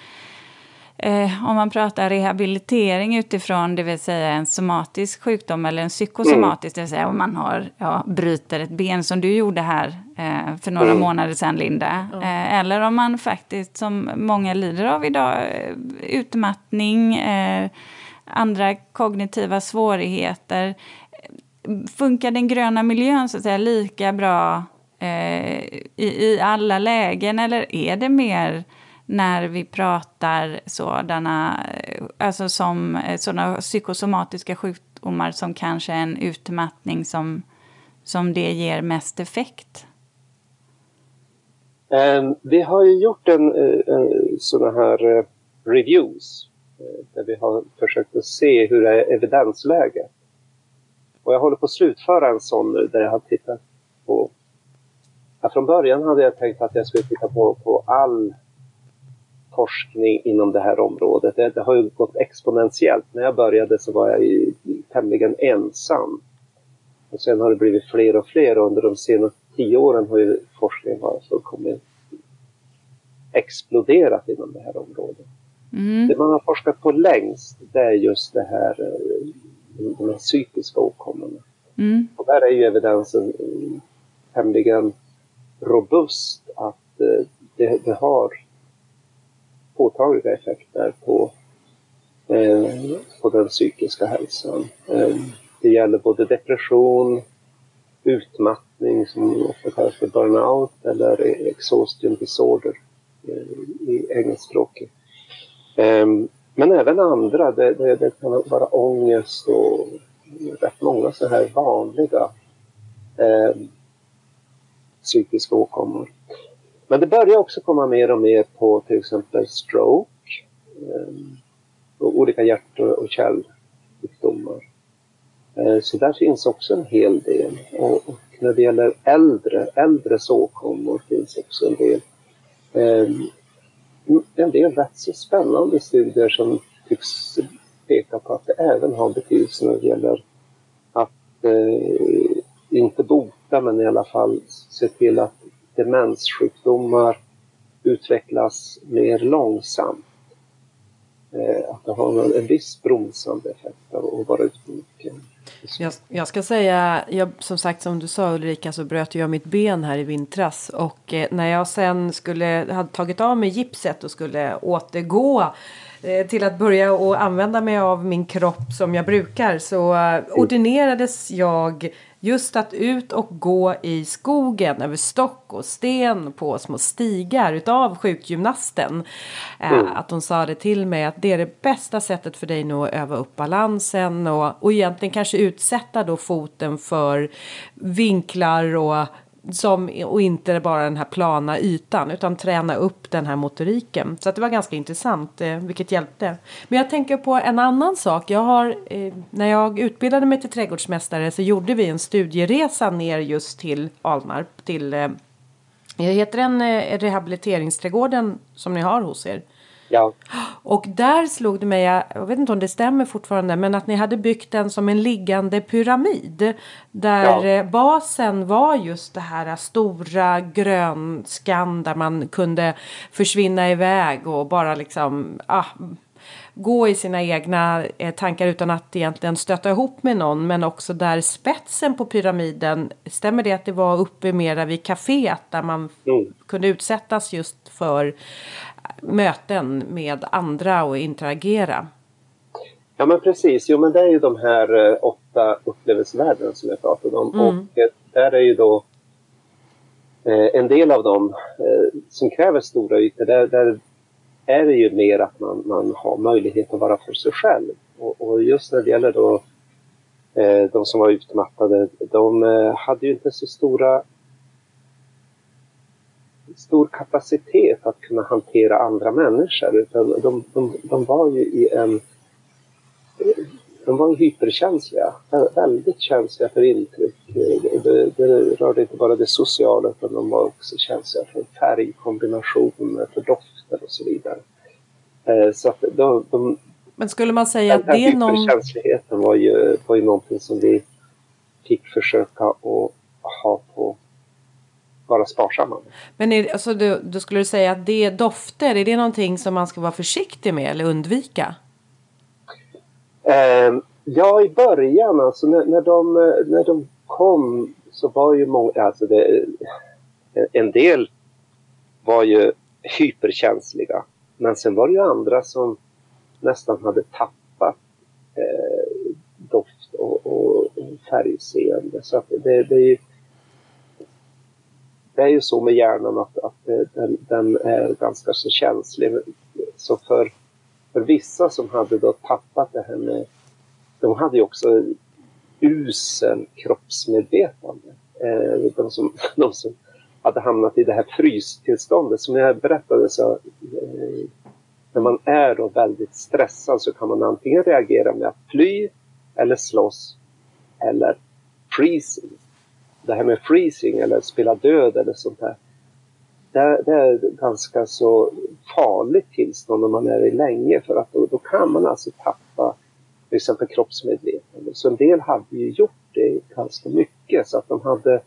eh, om man pratar rehabilitering utifrån, det vill säga en somatisk sjukdom eller en psykosomatisk, det vill säga om man har, ja, bryter ett ben som du gjorde här eh, för några mm. månader sedan, Linda. Mm. Eh, eller om man faktiskt, som många lider av idag, utmattning, eh, andra kognitiva svårigheter. Funkar den gröna miljön så att säga lika bra eh, i, i alla lägen, eller är det mer när vi pratar sådana, alltså som, sådana psykosomatiska sjukdomar som kanske en utmattning som, som det ger mest effekt? Um, vi har ju gjort en, en sådana här uh, reviews där vi har försökt att se hur är evidensläget. Och jag håller på att slutföra en sån nu där jag har tittat på... Ja, från början hade jag tänkt att jag skulle titta på, på all forskning inom det här området. Det, det har ju gått exponentiellt. När jag började så var jag ju tämligen ensam. Och sen har det blivit fler och fler. Och under de senaste tio åren har ju forskningen alltså kommit, exploderat inom det här området. Mm. Det man har forskat på längst, det är just det här... de här psykiska åkommorna. Mm. Och där är ju evidensen tämligen robust att eh, det, det har påtagliga effekter på, eh, på den psykiska hälsan. Eh, det gäller både depression, utmattning som ofta kallas för burnout eller exhaustion disorder eh, i engelskspråket. Eh, Men även andra, det, det, det kan vara ångest och rätt många så här vanliga eh, psykiska åkommor. Men det börjar också komma mer och mer på till exempel stroke eh, och olika hjärt- och kärlsjukdomar. Eh, så där finns också en hel del. Och, och när det gäller äldre, äldres åkommor finns också en del. Eh, En del rätt så spännande studier som tycks peka på att det även har betydelse när det gäller att eh, inte bota, men i alla fall se till att demenssjukdomar utvecklas mer långsamt. Eh, att det har en viss bromsande effekt av att vara utbroken. Jag, jag ska säga, jag, som sagt som du sa Ulrika, så bröt jag mitt ben här i vintras och eh, när jag sen skulle, hade tagit av mig gipset och skulle återgå eh, till att börja och använda mig av min kropp som jag brukar, så eh, ordinerades jag just att ut och gå i skogen över stock och sten på små stigar utav sjukgymnasten. Eh, mm. Att hon sa det till mig att det är det bästa sättet för dig nu att öva upp balansen och, och egentligen kanske utsätta då foten för vinklar och, som, och inte bara den här plana ytan utan träna upp den här motoriken. Så att det var ganska intressant, eh, vilket hjälpte. Men jag tänker på en annan sak. Jag har, eh, när jag utbildade mig till trädgårdsmästare så gjorde vi en studieresa ner just till Alnarp. Till, eh, heter den eh, rehabiliteringsträdgården som ni har hos er? Ja. Och där slog det mig, jag vet inte om det stämmer fortfarande, men att ni hade byggt den som en liggande pyramid. Där ja. Basen var just det här stora grönskan där man kunde försvinna iväg och bara liksom... Ah, gå i sina egna tankar utan att egentligen stöta ihop med någon. Men också där spetsen på pyramiden, stämmer det att det var uppe mera vid kaféet där man mm. kunde utsättas just för möten med andra och interagera? Ja men precis, jo men det är ju de här åtta upplevelsevärden som jag pratade om. Mm. Och där är ju då en del av dem som kräver stora ytor där, där är det ju mer att man, man har möjlighet att vara för sig själv. Och, och just när det gäller då, eh, de som var utmattade, de eh, hade ju inte så stora stor kapacitet att kunna hantera andra människor. Utan de, de, de var ju i en de var hyperkänsliga, väldigt känsliga för intryck. Det, det rörde inte bara det sociala utan de var också känsliga för färgkombinationer, för doft. Och så vidare. Så att de, de, men skulle man säga att det är någon... Den här känsligheten var ju, var ju någonting som vi fick försöka att ha på vara sparsamma. Men är, alltså, du, du skulle säga att det är dofter, är det någonting som man ska vara försiktig med eller undvika? Eh, ja, i början alltså, när, när, de, när de kom så var ju många, alltså det, en del var ju hyperkänsliga, men sen var det ju andra som nästan hade tappat eh, doft och, och, och färgseende, så att det, det är ju det är ju så med hjärnan att, att den, den är ganska så känslig. Så för, för vissa som hade då tappat det här med, de hade ju också usel kroppsmedvetande. De som, de som hade hamnat i det här frystillståndet som jag berättade, så när man är då väldigt stressad så kan man antingen reagera med att fly eller slåss eller freezing. Det här med freezing eller spela död eller sånt här. Det, det är ett ganska så farligt tillstånd när man är i länge, för att då, då kan man alltså tappa till exempel kroppsmedvetande. Så en del hade ju gjort det ganska mycket, så att de hade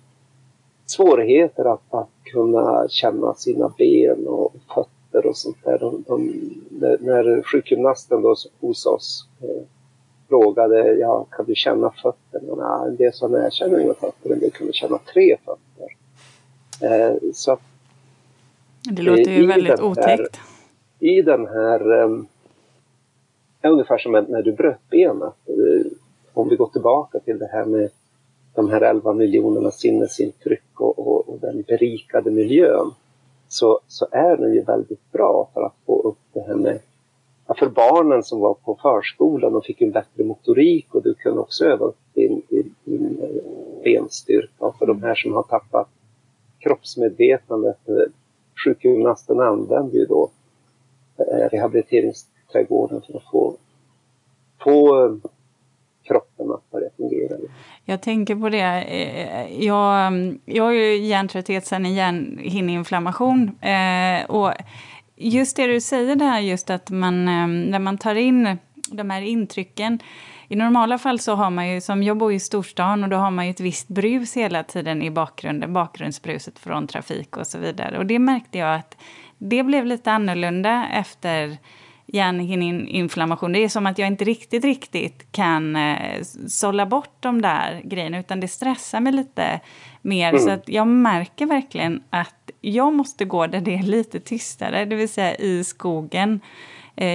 svårigheter att, att kunna känna sina ben och fötter och sånt där. De, de, när sjukgymnasten då hos oss eh, frågade, ja, kan du känna fötterna? Nej, en del sa nej, jag känner inga fötter, en del kunde känna tre fötter. Eh, så att, det låter ju väldigt här, otäckt. I den här, eh, ungefär som när du bröt benet, eh, om vi går tillbaka till det här med de här elva miljonerna sinnesintryck och, och, och den berikade miljön, så, så är den ju väldigt bra för att få upp det här med, för barnen som var på förskolan och fick en bättre motorik, och du kunde också öva upp din, din, din benstyrka. Och för de här som har tappat kroppsmedvetandet, sjukgymnasten använder ju då rehabiliteringsträdgården för att få, få kroppen att börja fungera. Jag tänker på det. Jag, jag har ju hjärntrötthet sedan en hjärnhinneinflammation, och just det du säger där, just att man, när man tar in de här intrycken, i normala fall så har man ju, som jag bor i storstan, och då har man ju ett visst brus hela tiden i bakgrunden, bakgrundsbruset från trafik och så vidare. Och det märkte jag att det blev lite annorlunda efter hjärnhinneinflammation. Det är som att jag inte riktigt, riktigt kan sålla bort de där grejerna, utan det stressar mig lite mer. Mm. Så att jag märker verkligen att jag måste gå där det är lite tystare, det vill säga i skogen,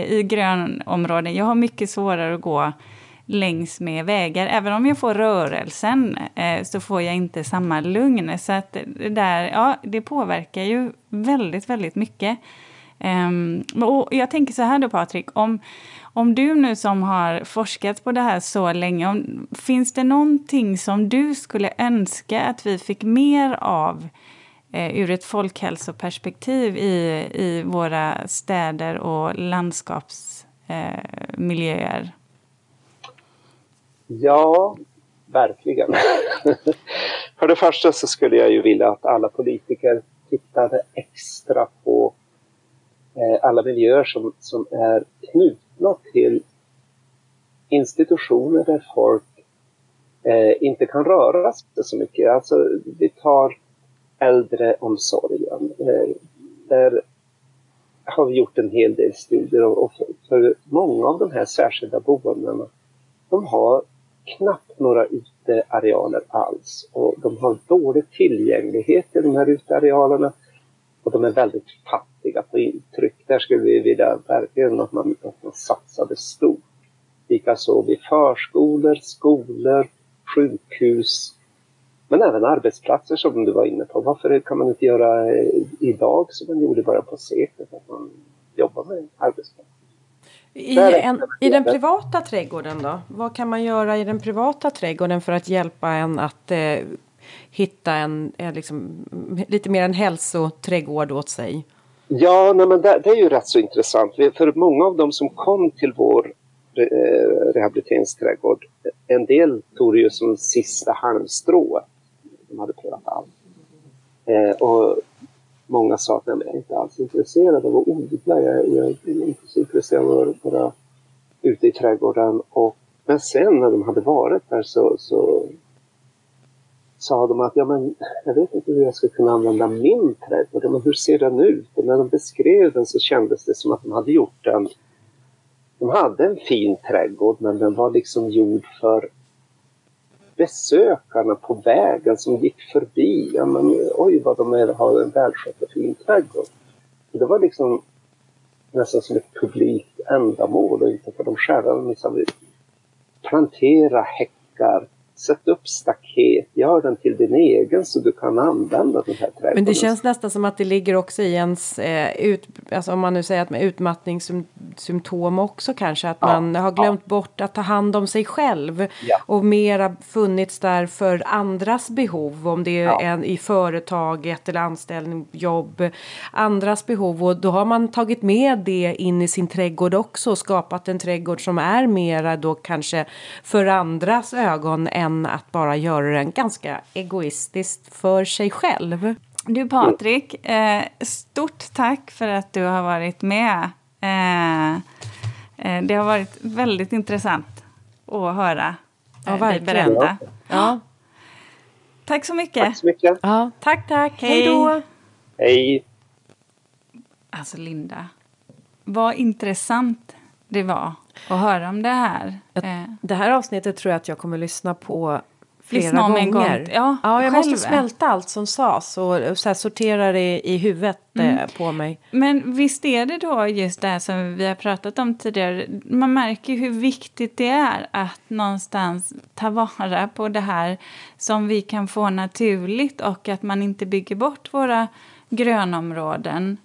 i grönområden. Jag har mycket svårare att gå längs med vägar. Även om jag får rörelsen så får jag inte samma lugn. Så att det där, ja, det påverkar ju väldigt, väldigt mycket. Um, och jag tänker så här då, Patrik, om, om du nu som har forskat på det här så länge, om, finns det någonting som du skulle önska att vi fick mer av eh, ur ett folkhälsoperspektiv i, i våra städer och landskapsmiljöer? Eh, ja, verkligen. För det första så skulle jag ju vilja att alla politiker tittade extra på alla miljöer som, som är knutna till institutioner där folk eh, inte kan röra sig så mycket. Alltså, vi tar äldreomsorgen. Eh, där har vi gjort en hel del studier, och för, för många av de här särskilda boendena, de har knappt några utearealer alls. Och de har dålig tillgänglighet till de här utearealerna, och de är väldigt fattiga på intryck. Där skulle vi vilja verkligen att man, att man satsade stort. Likaså vid förskolor, skolor, sjukhus, men även arbetsplatser som du var inne på. Varför kan man inte göra idag som man gjorde bara på seklet, att man jobbar med arbetsplatser? I, en, I den privata trädgården då? Vad kan man göra i den privata trädgården för att hjälpa en att eh, hitta en, eh, liksom, lite mer en hälsoträdgård åt sig? Ja, nej, men det, det är ju rätt så intressant. För många av dem som kom till vår eh, rehabiliteringsträdgård, en del tog det ju som sista halmstrået. De hade prövat allt. Eh, och många sa att jag är inte alls intresserad av att odla. Jag, jag är inte så intresserad av att vara ute i trädgården. Och, men sen när de hade varit där så, så sa de att ja, men jag vet inte hur jag ska kunna använda min trädgård, men hur ser den ut? Och när de beskrev den så kändes det som att de hade gjort en, de hade en fin trädgård, men den var liksom gjord för besökarna på vägen som gick förbi. Ja, men oj vad de är, har en välskött och fin trädgård. Och det var liksom nästan som ett publikt ändamål och inte för de själva. Liksom, plantera häckar. Sätt upp staket, gör den till din egen så du kan använda den här trädgården. Men det känns nästan som att det ligger också i ens, eh, ut, alltså om man nu säger att med utmattningssymptom också kanske, att ja, man har glömt ja. bort att ta hand om sig själv ja. och mera funnits där för andras behov, om det är ja. en, i företaget eller anställning, jobb, andras behov, och då har man tagit med det in i sin trädgård också och skapat en trädgård som är mera då kanske för andras ögon än att bara göra den ganska egoistiskt för sig själv. Du Patrik, eh, stort tack för att du har varit med. Eh, eh, det har varit väldigt intressant att höra eh, ja, dig berätta. Ja. Ja. Tack så mycket. Tack så mycket. Ja. Tack, tack. Hej då. Hej. Alltså Linda, vad intressant det var. Och höra om det här. Det här avsnittet tror jag att jag kommer lyssna på flera lyssna om gånger. En gång. Ja, ja, jag själv. måste smälta allt som sades och så här sortera det i huvudet mm. på mig. Men visst är det då just det här som vi har pratat om tidigare. Man märker ju hur viktigt det är att någonstans ta vara på det här som vi kan få naturligt och att man inte bygger bort våra grönområden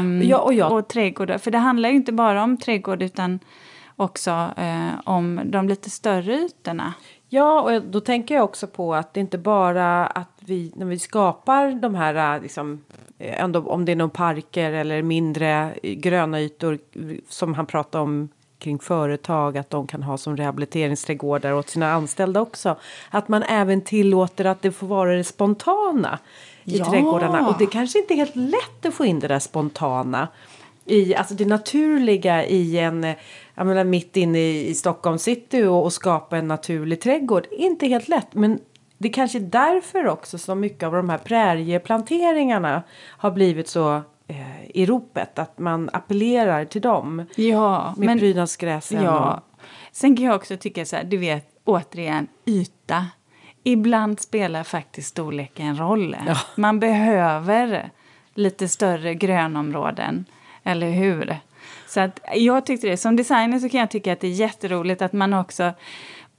um, ja, och, jag... och trädgårdar. För det handlar ju inte bara om trädgård utan också eh, om de lite större ytorna. Ja, och då tänker jag också på att det inte bara att vi, när vi skapar de här, liksom, ändå, om det är någon parker eller mindre gröna ytor som han pratar om kring företag, att de kan ha som rehabiliteringsträdgårdar åt sina anställda också. Att man även tillåter att det får vara det spontana i ja. trädgårdarna. Och det kanske inte är helt lätt att få in det där spontana i, alltså det naturliga i en, jag menar, mitt inne i, i Stockholm city och, och skapa en naturlig trädgård. Inte helt lätt, men det kanske är därför också som mycket av de här prärieplanteringarna har blivit så eh, i ropet. Att man appellerar till dem ja, med men, prydnadsgräsen. Ja. Och... Sen kan jag också tycka så här, du vet, återigen, yta. Ibland spelar faktiskt storleken roll. Ja. Man behöver lite större grönområden. Eller hur? Så att jag tyckte det. Som designer så kan jag tycka att det är jätteroligt att man också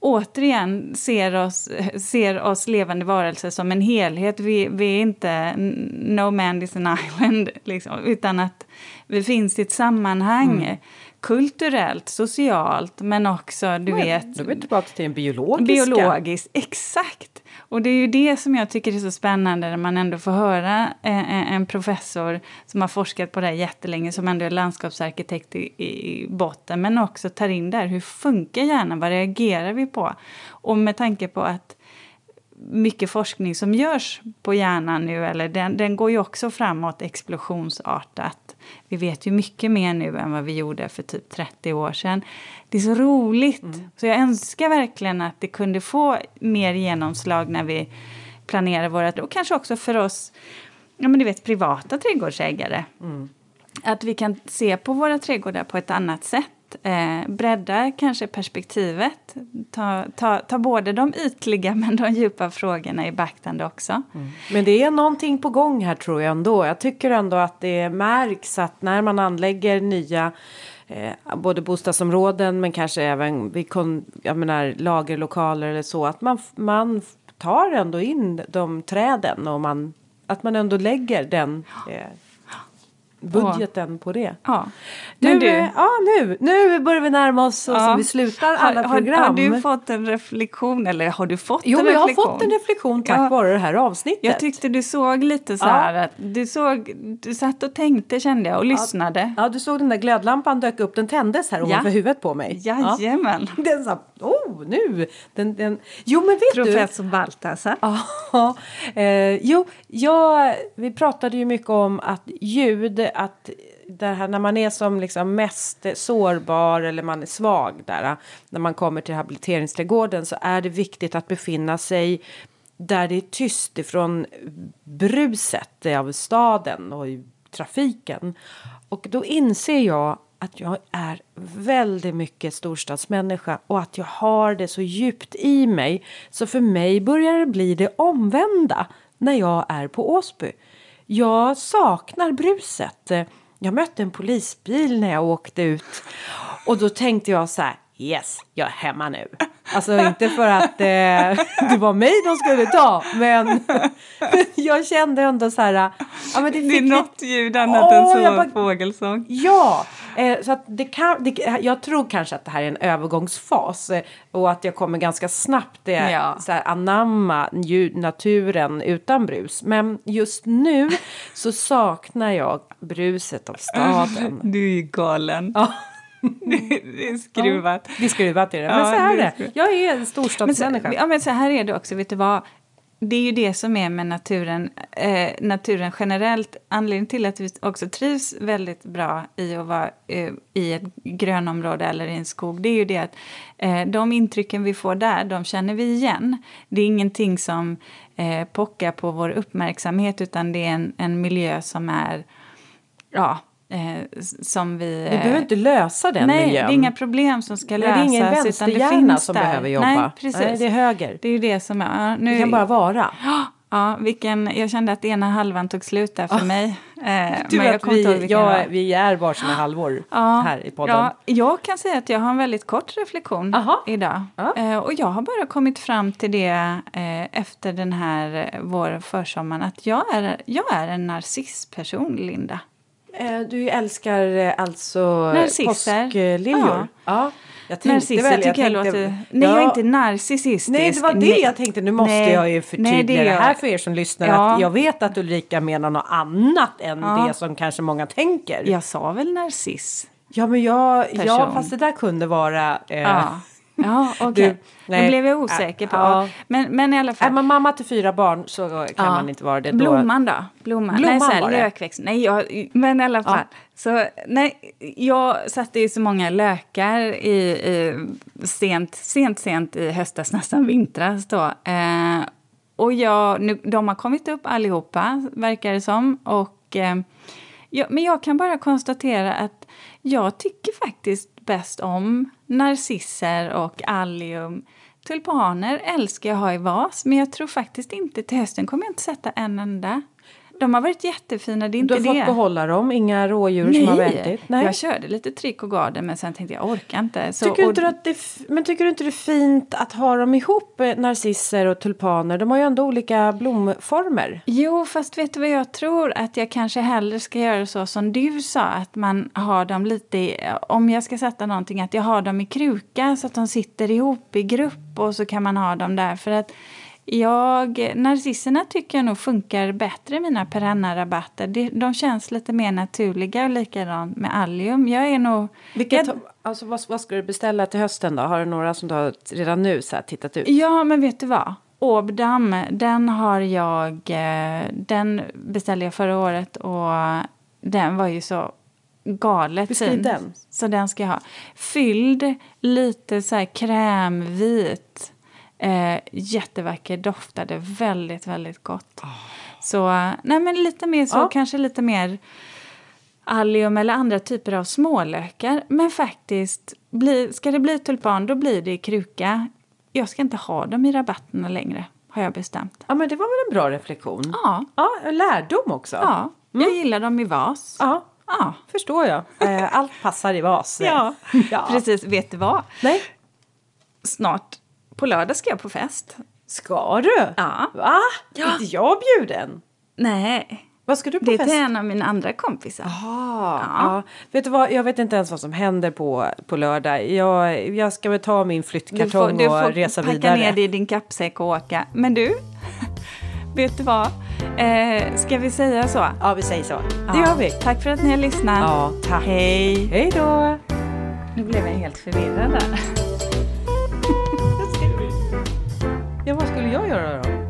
återigen ser oss, ser oss levande varelser som en helhet. Vi, vi är inte no man is an island. Liksom, utan att vi finns i ett sammanhang. Mm. Kulturellt, socialt, men också, du men, vet... Du är tillbaka till en biologisk. Biologisk, exakt. Och det är ju det som jag tycker är så spännande när man ändå får höra en professor som har forskat på det här jättelänge, som ändå är landskapsarkitekt i, i botten, men också tar in där, hur funkar hjärnan, vad reagerar vi på? Och med tanke på att mycket forskning som görs på hjärnan nu, eller den, den går ju också framåt explosionsartat. Vi vet ju mycket mer nu än vad vi gjorde för typ trettio år sedan. Det är så roligt. Mm. Så jag önskar verkligen att det kunde få mer genomslag när vi planerar våra... Och kanske också för oss, ja men du vet, privata trädgårdsägare. Mm. Att vi kan se på våra trädgårdar på ett annat sätt. Eh, bredda kanske perspektivet, ta, ta, ta både de ytliga men de djupa frågorna i beaktande också. Mm. Men det är någonting på gång här tror jag ändå. Jag tycker ändå att det märks att när man anlägger nya eh, både bostadsområden men kanske även vid kon, jag menar, lagerlokaler eller så, att man, man tar ändå in de träden och man, att man ändå lägger den... Eh, budgeten på det. Ja. Du, men du, ja, nu, nu börjar vi närma oss och ja. så vi slutar alla har, har, program. Har du fått en reflektion eller har du fått jo, en reflektion? Jo, jag har fått en reflektion tack ja. vare det här avsnittet. Jag tyckte du såg lite så här ja. att du såg, du satt och tänkte kände jag och ja. lyssnade. Ja, du såg den där glödlampan dök upp, den tändes här ovanför ja. huvudet på mig. Jajamän. Ja. Den sa, oh, nu. Den, den. Jo, men vet Professor du. Professor Baltasar. Ja. Eh, jo, jag, vi pratade ju mycket om att ljud att det här, när man är som liksom mest sårbar eller man är svag där, när man kommer till habiliteringsträdgården så är det viktigt att befinna sig där det är tyst ifrån bruset av staden och trafiken. Och då inser jag att jag är väldigt mycket storstadsmänniska och att jag har det så djupt i mig. Så för mig börjar det bli det omvända när jag är på Åsby. Jag saknar bruset. Jag mötte en polisbil när jag åkte ut och då tänkte jag så här: yes, jag är hemma nu. Alltså inte för att eh, det var mig de skulle ta, men jag kände ändå så här, ja, men det, det är något lite... ljud annat oh, än så bara... fågelsång. Ja, eh, så att det kan, det, jag tror kanske att det här är en övergångsfas eh, och att jag kommer ganska snabbt eh, ja. så här, anamma ljud, naturen utan brus. Men just nu så saknar jag bruset av staden. Du är ju galen. Ja. Det är skruvat. Ja, det är skruvat i det. Men ja, så här är det. Jag är en storstadsmänniska. Men så, ja, men så här är det också. Vet du vad? Det är ju det som är med naturen, eh, naturen generellt. Anledningen till att vi också trivs väldigt bra i att vara eh, i ett grönområde eller i en skog. Det är ju det att eh, de intrycken vi får där, de känner vi igen. Det är ingenting som eh, pockar på vår uppmärksamhet, utan det är en, en miljö som är... ja. Eh, som vi, vi behöver inte lösa den nej, miljön. Nej, det är inga problem som ska lösas. Det är ingen vänsterhjärna som där. behöver jobba. Nej, precis. Nej, det är höger. Det är ju det som är. Ja, nu, det kan bara vara. Ja, vilken, jag kände att ena halvan tog slut där för oh. mig. Eh, du, men jag kom vi, till jag, vi är varsina halvor ja, här i podden. Ja, jag kan säga att jag har en väldigt kort reflektion Aha. idag. Ja. Eh, och jag har bara kommit fram till det eh, efter den här vår försommaren. Att jag är, jag är en narcissperson, Linda. Du älskar alltså påskliljor. Ja. ja. Jag tänkte Narcisser, väl. Jag, jag tänkte, låter... Nej, ja. jag är inte narcissistisk. Nej, det var det nej. jag tänkte. Nu måste nej. jag ju förtydliga nej, det, det här jag... för er som lyssnar. Ja. Att jag vet att Ulrika menar något annat än ja. det som kanske många tänker. Jag sa väl narciss? Ja, men jag, ja, fast det där kunde vara... Eh... Ja. Ja, okej. Okay. Det blev jag osäker på. Ja. Men, men i alla fall. Är man mamma till fyra barn så kan ja. man inte vara det. Då... Blomman då? Blomman. Blomman nej, så lökväxt. Nej, jag, men i alla fall. Ja. Så, nej, jag satte ju så många lökar i, i sent, sent, sent i höstas, nästan vintras då. Eh, och jag, nu, de har kommit upp allihopa, verkar det som. Och, eh, jag, men jag kan bara konstatera att jag tycker faktiskt bäst om narcisser och allium. Tulpaner älskar jag ha i vas, men jag tror faktiskt inte till hösten kommer jag inte sätta en enda. De har varit jättefina, det är inte det. Du har det. fått behålla dem, inga rådjur Nej. som har ätit. Nej, jag körde lite trick och garden, men sen tänkte jag orkar inte. Så, tycker inte och... att det f- men tycker du inte det är fint att ha dem ihop, narcisser och tulpaner? De har ju ändå olika blomformer. Jo, fast vet du vad jag tror? Att jag kanske hellre ska göra så som du sa, att man har dem lite i, om jag ska sätta någonting, att jag har dem i kruka så att de sitter ihop i grupp och så kan man ha dem där för att Jag, narcisserna tycker jag nog funkar bättre i mina perennarabatter. De, de känns lite mer naturliga och likadant med allium. Jag är nog... Vilket, jag, alltså, vad, vad ska du beställa till hösten då? Har du några som du har redan nu så här tittat ut? Ja, men vet du vad? Åbdam, den har jag... Den beställde jag förra året och den var ju så... galet fint. Så den ska jag ha. Fylld, lite så här krämvit... Eh, jättevacker, doftade väldigt, väldigt gott. Oh. Så, nej men lite mer så, oh. kanske lite mer allium eller andra typer av smålökar. Men faktiskt, bli, ska det bli tulpan, då blir det i kruka. Jag ska inte ha dem i rabatterna längre, har jag bestämt. Ja, men det var väl en bra reflektion. Ja. Ja, en lärdom också. Ja, mm. jag gillar dem i vas. Ja. Ja, förstår jag. Eh, allt passar i vas. Ja. ja, precis. Vet du vad? Nej. Snart. På lördag ska jag på fest. Ska du? Ja. Va? Ja. Är inte jag bjuden? Nej. Vad ska du på det fest? Det är en av mina andra kompisar. Aha. Ja. Ja. Vet du vad? Jag vet inte ens vad som händer på, på lördag. Jag, jag ska väl ta min flyttkartong du får, du får och resa vidare. Du får packa ner dig i din kappsäck och åka. Men du, vet du vad? Eh, ska vi säga så? Ja, vi säger så. Ja. Det gör vi. Tack för att ni har lyssnat. Ja, tack. Hej. Hej då. Nu blev jag helt förvirrad där. Ja, vad skulle jag göra då?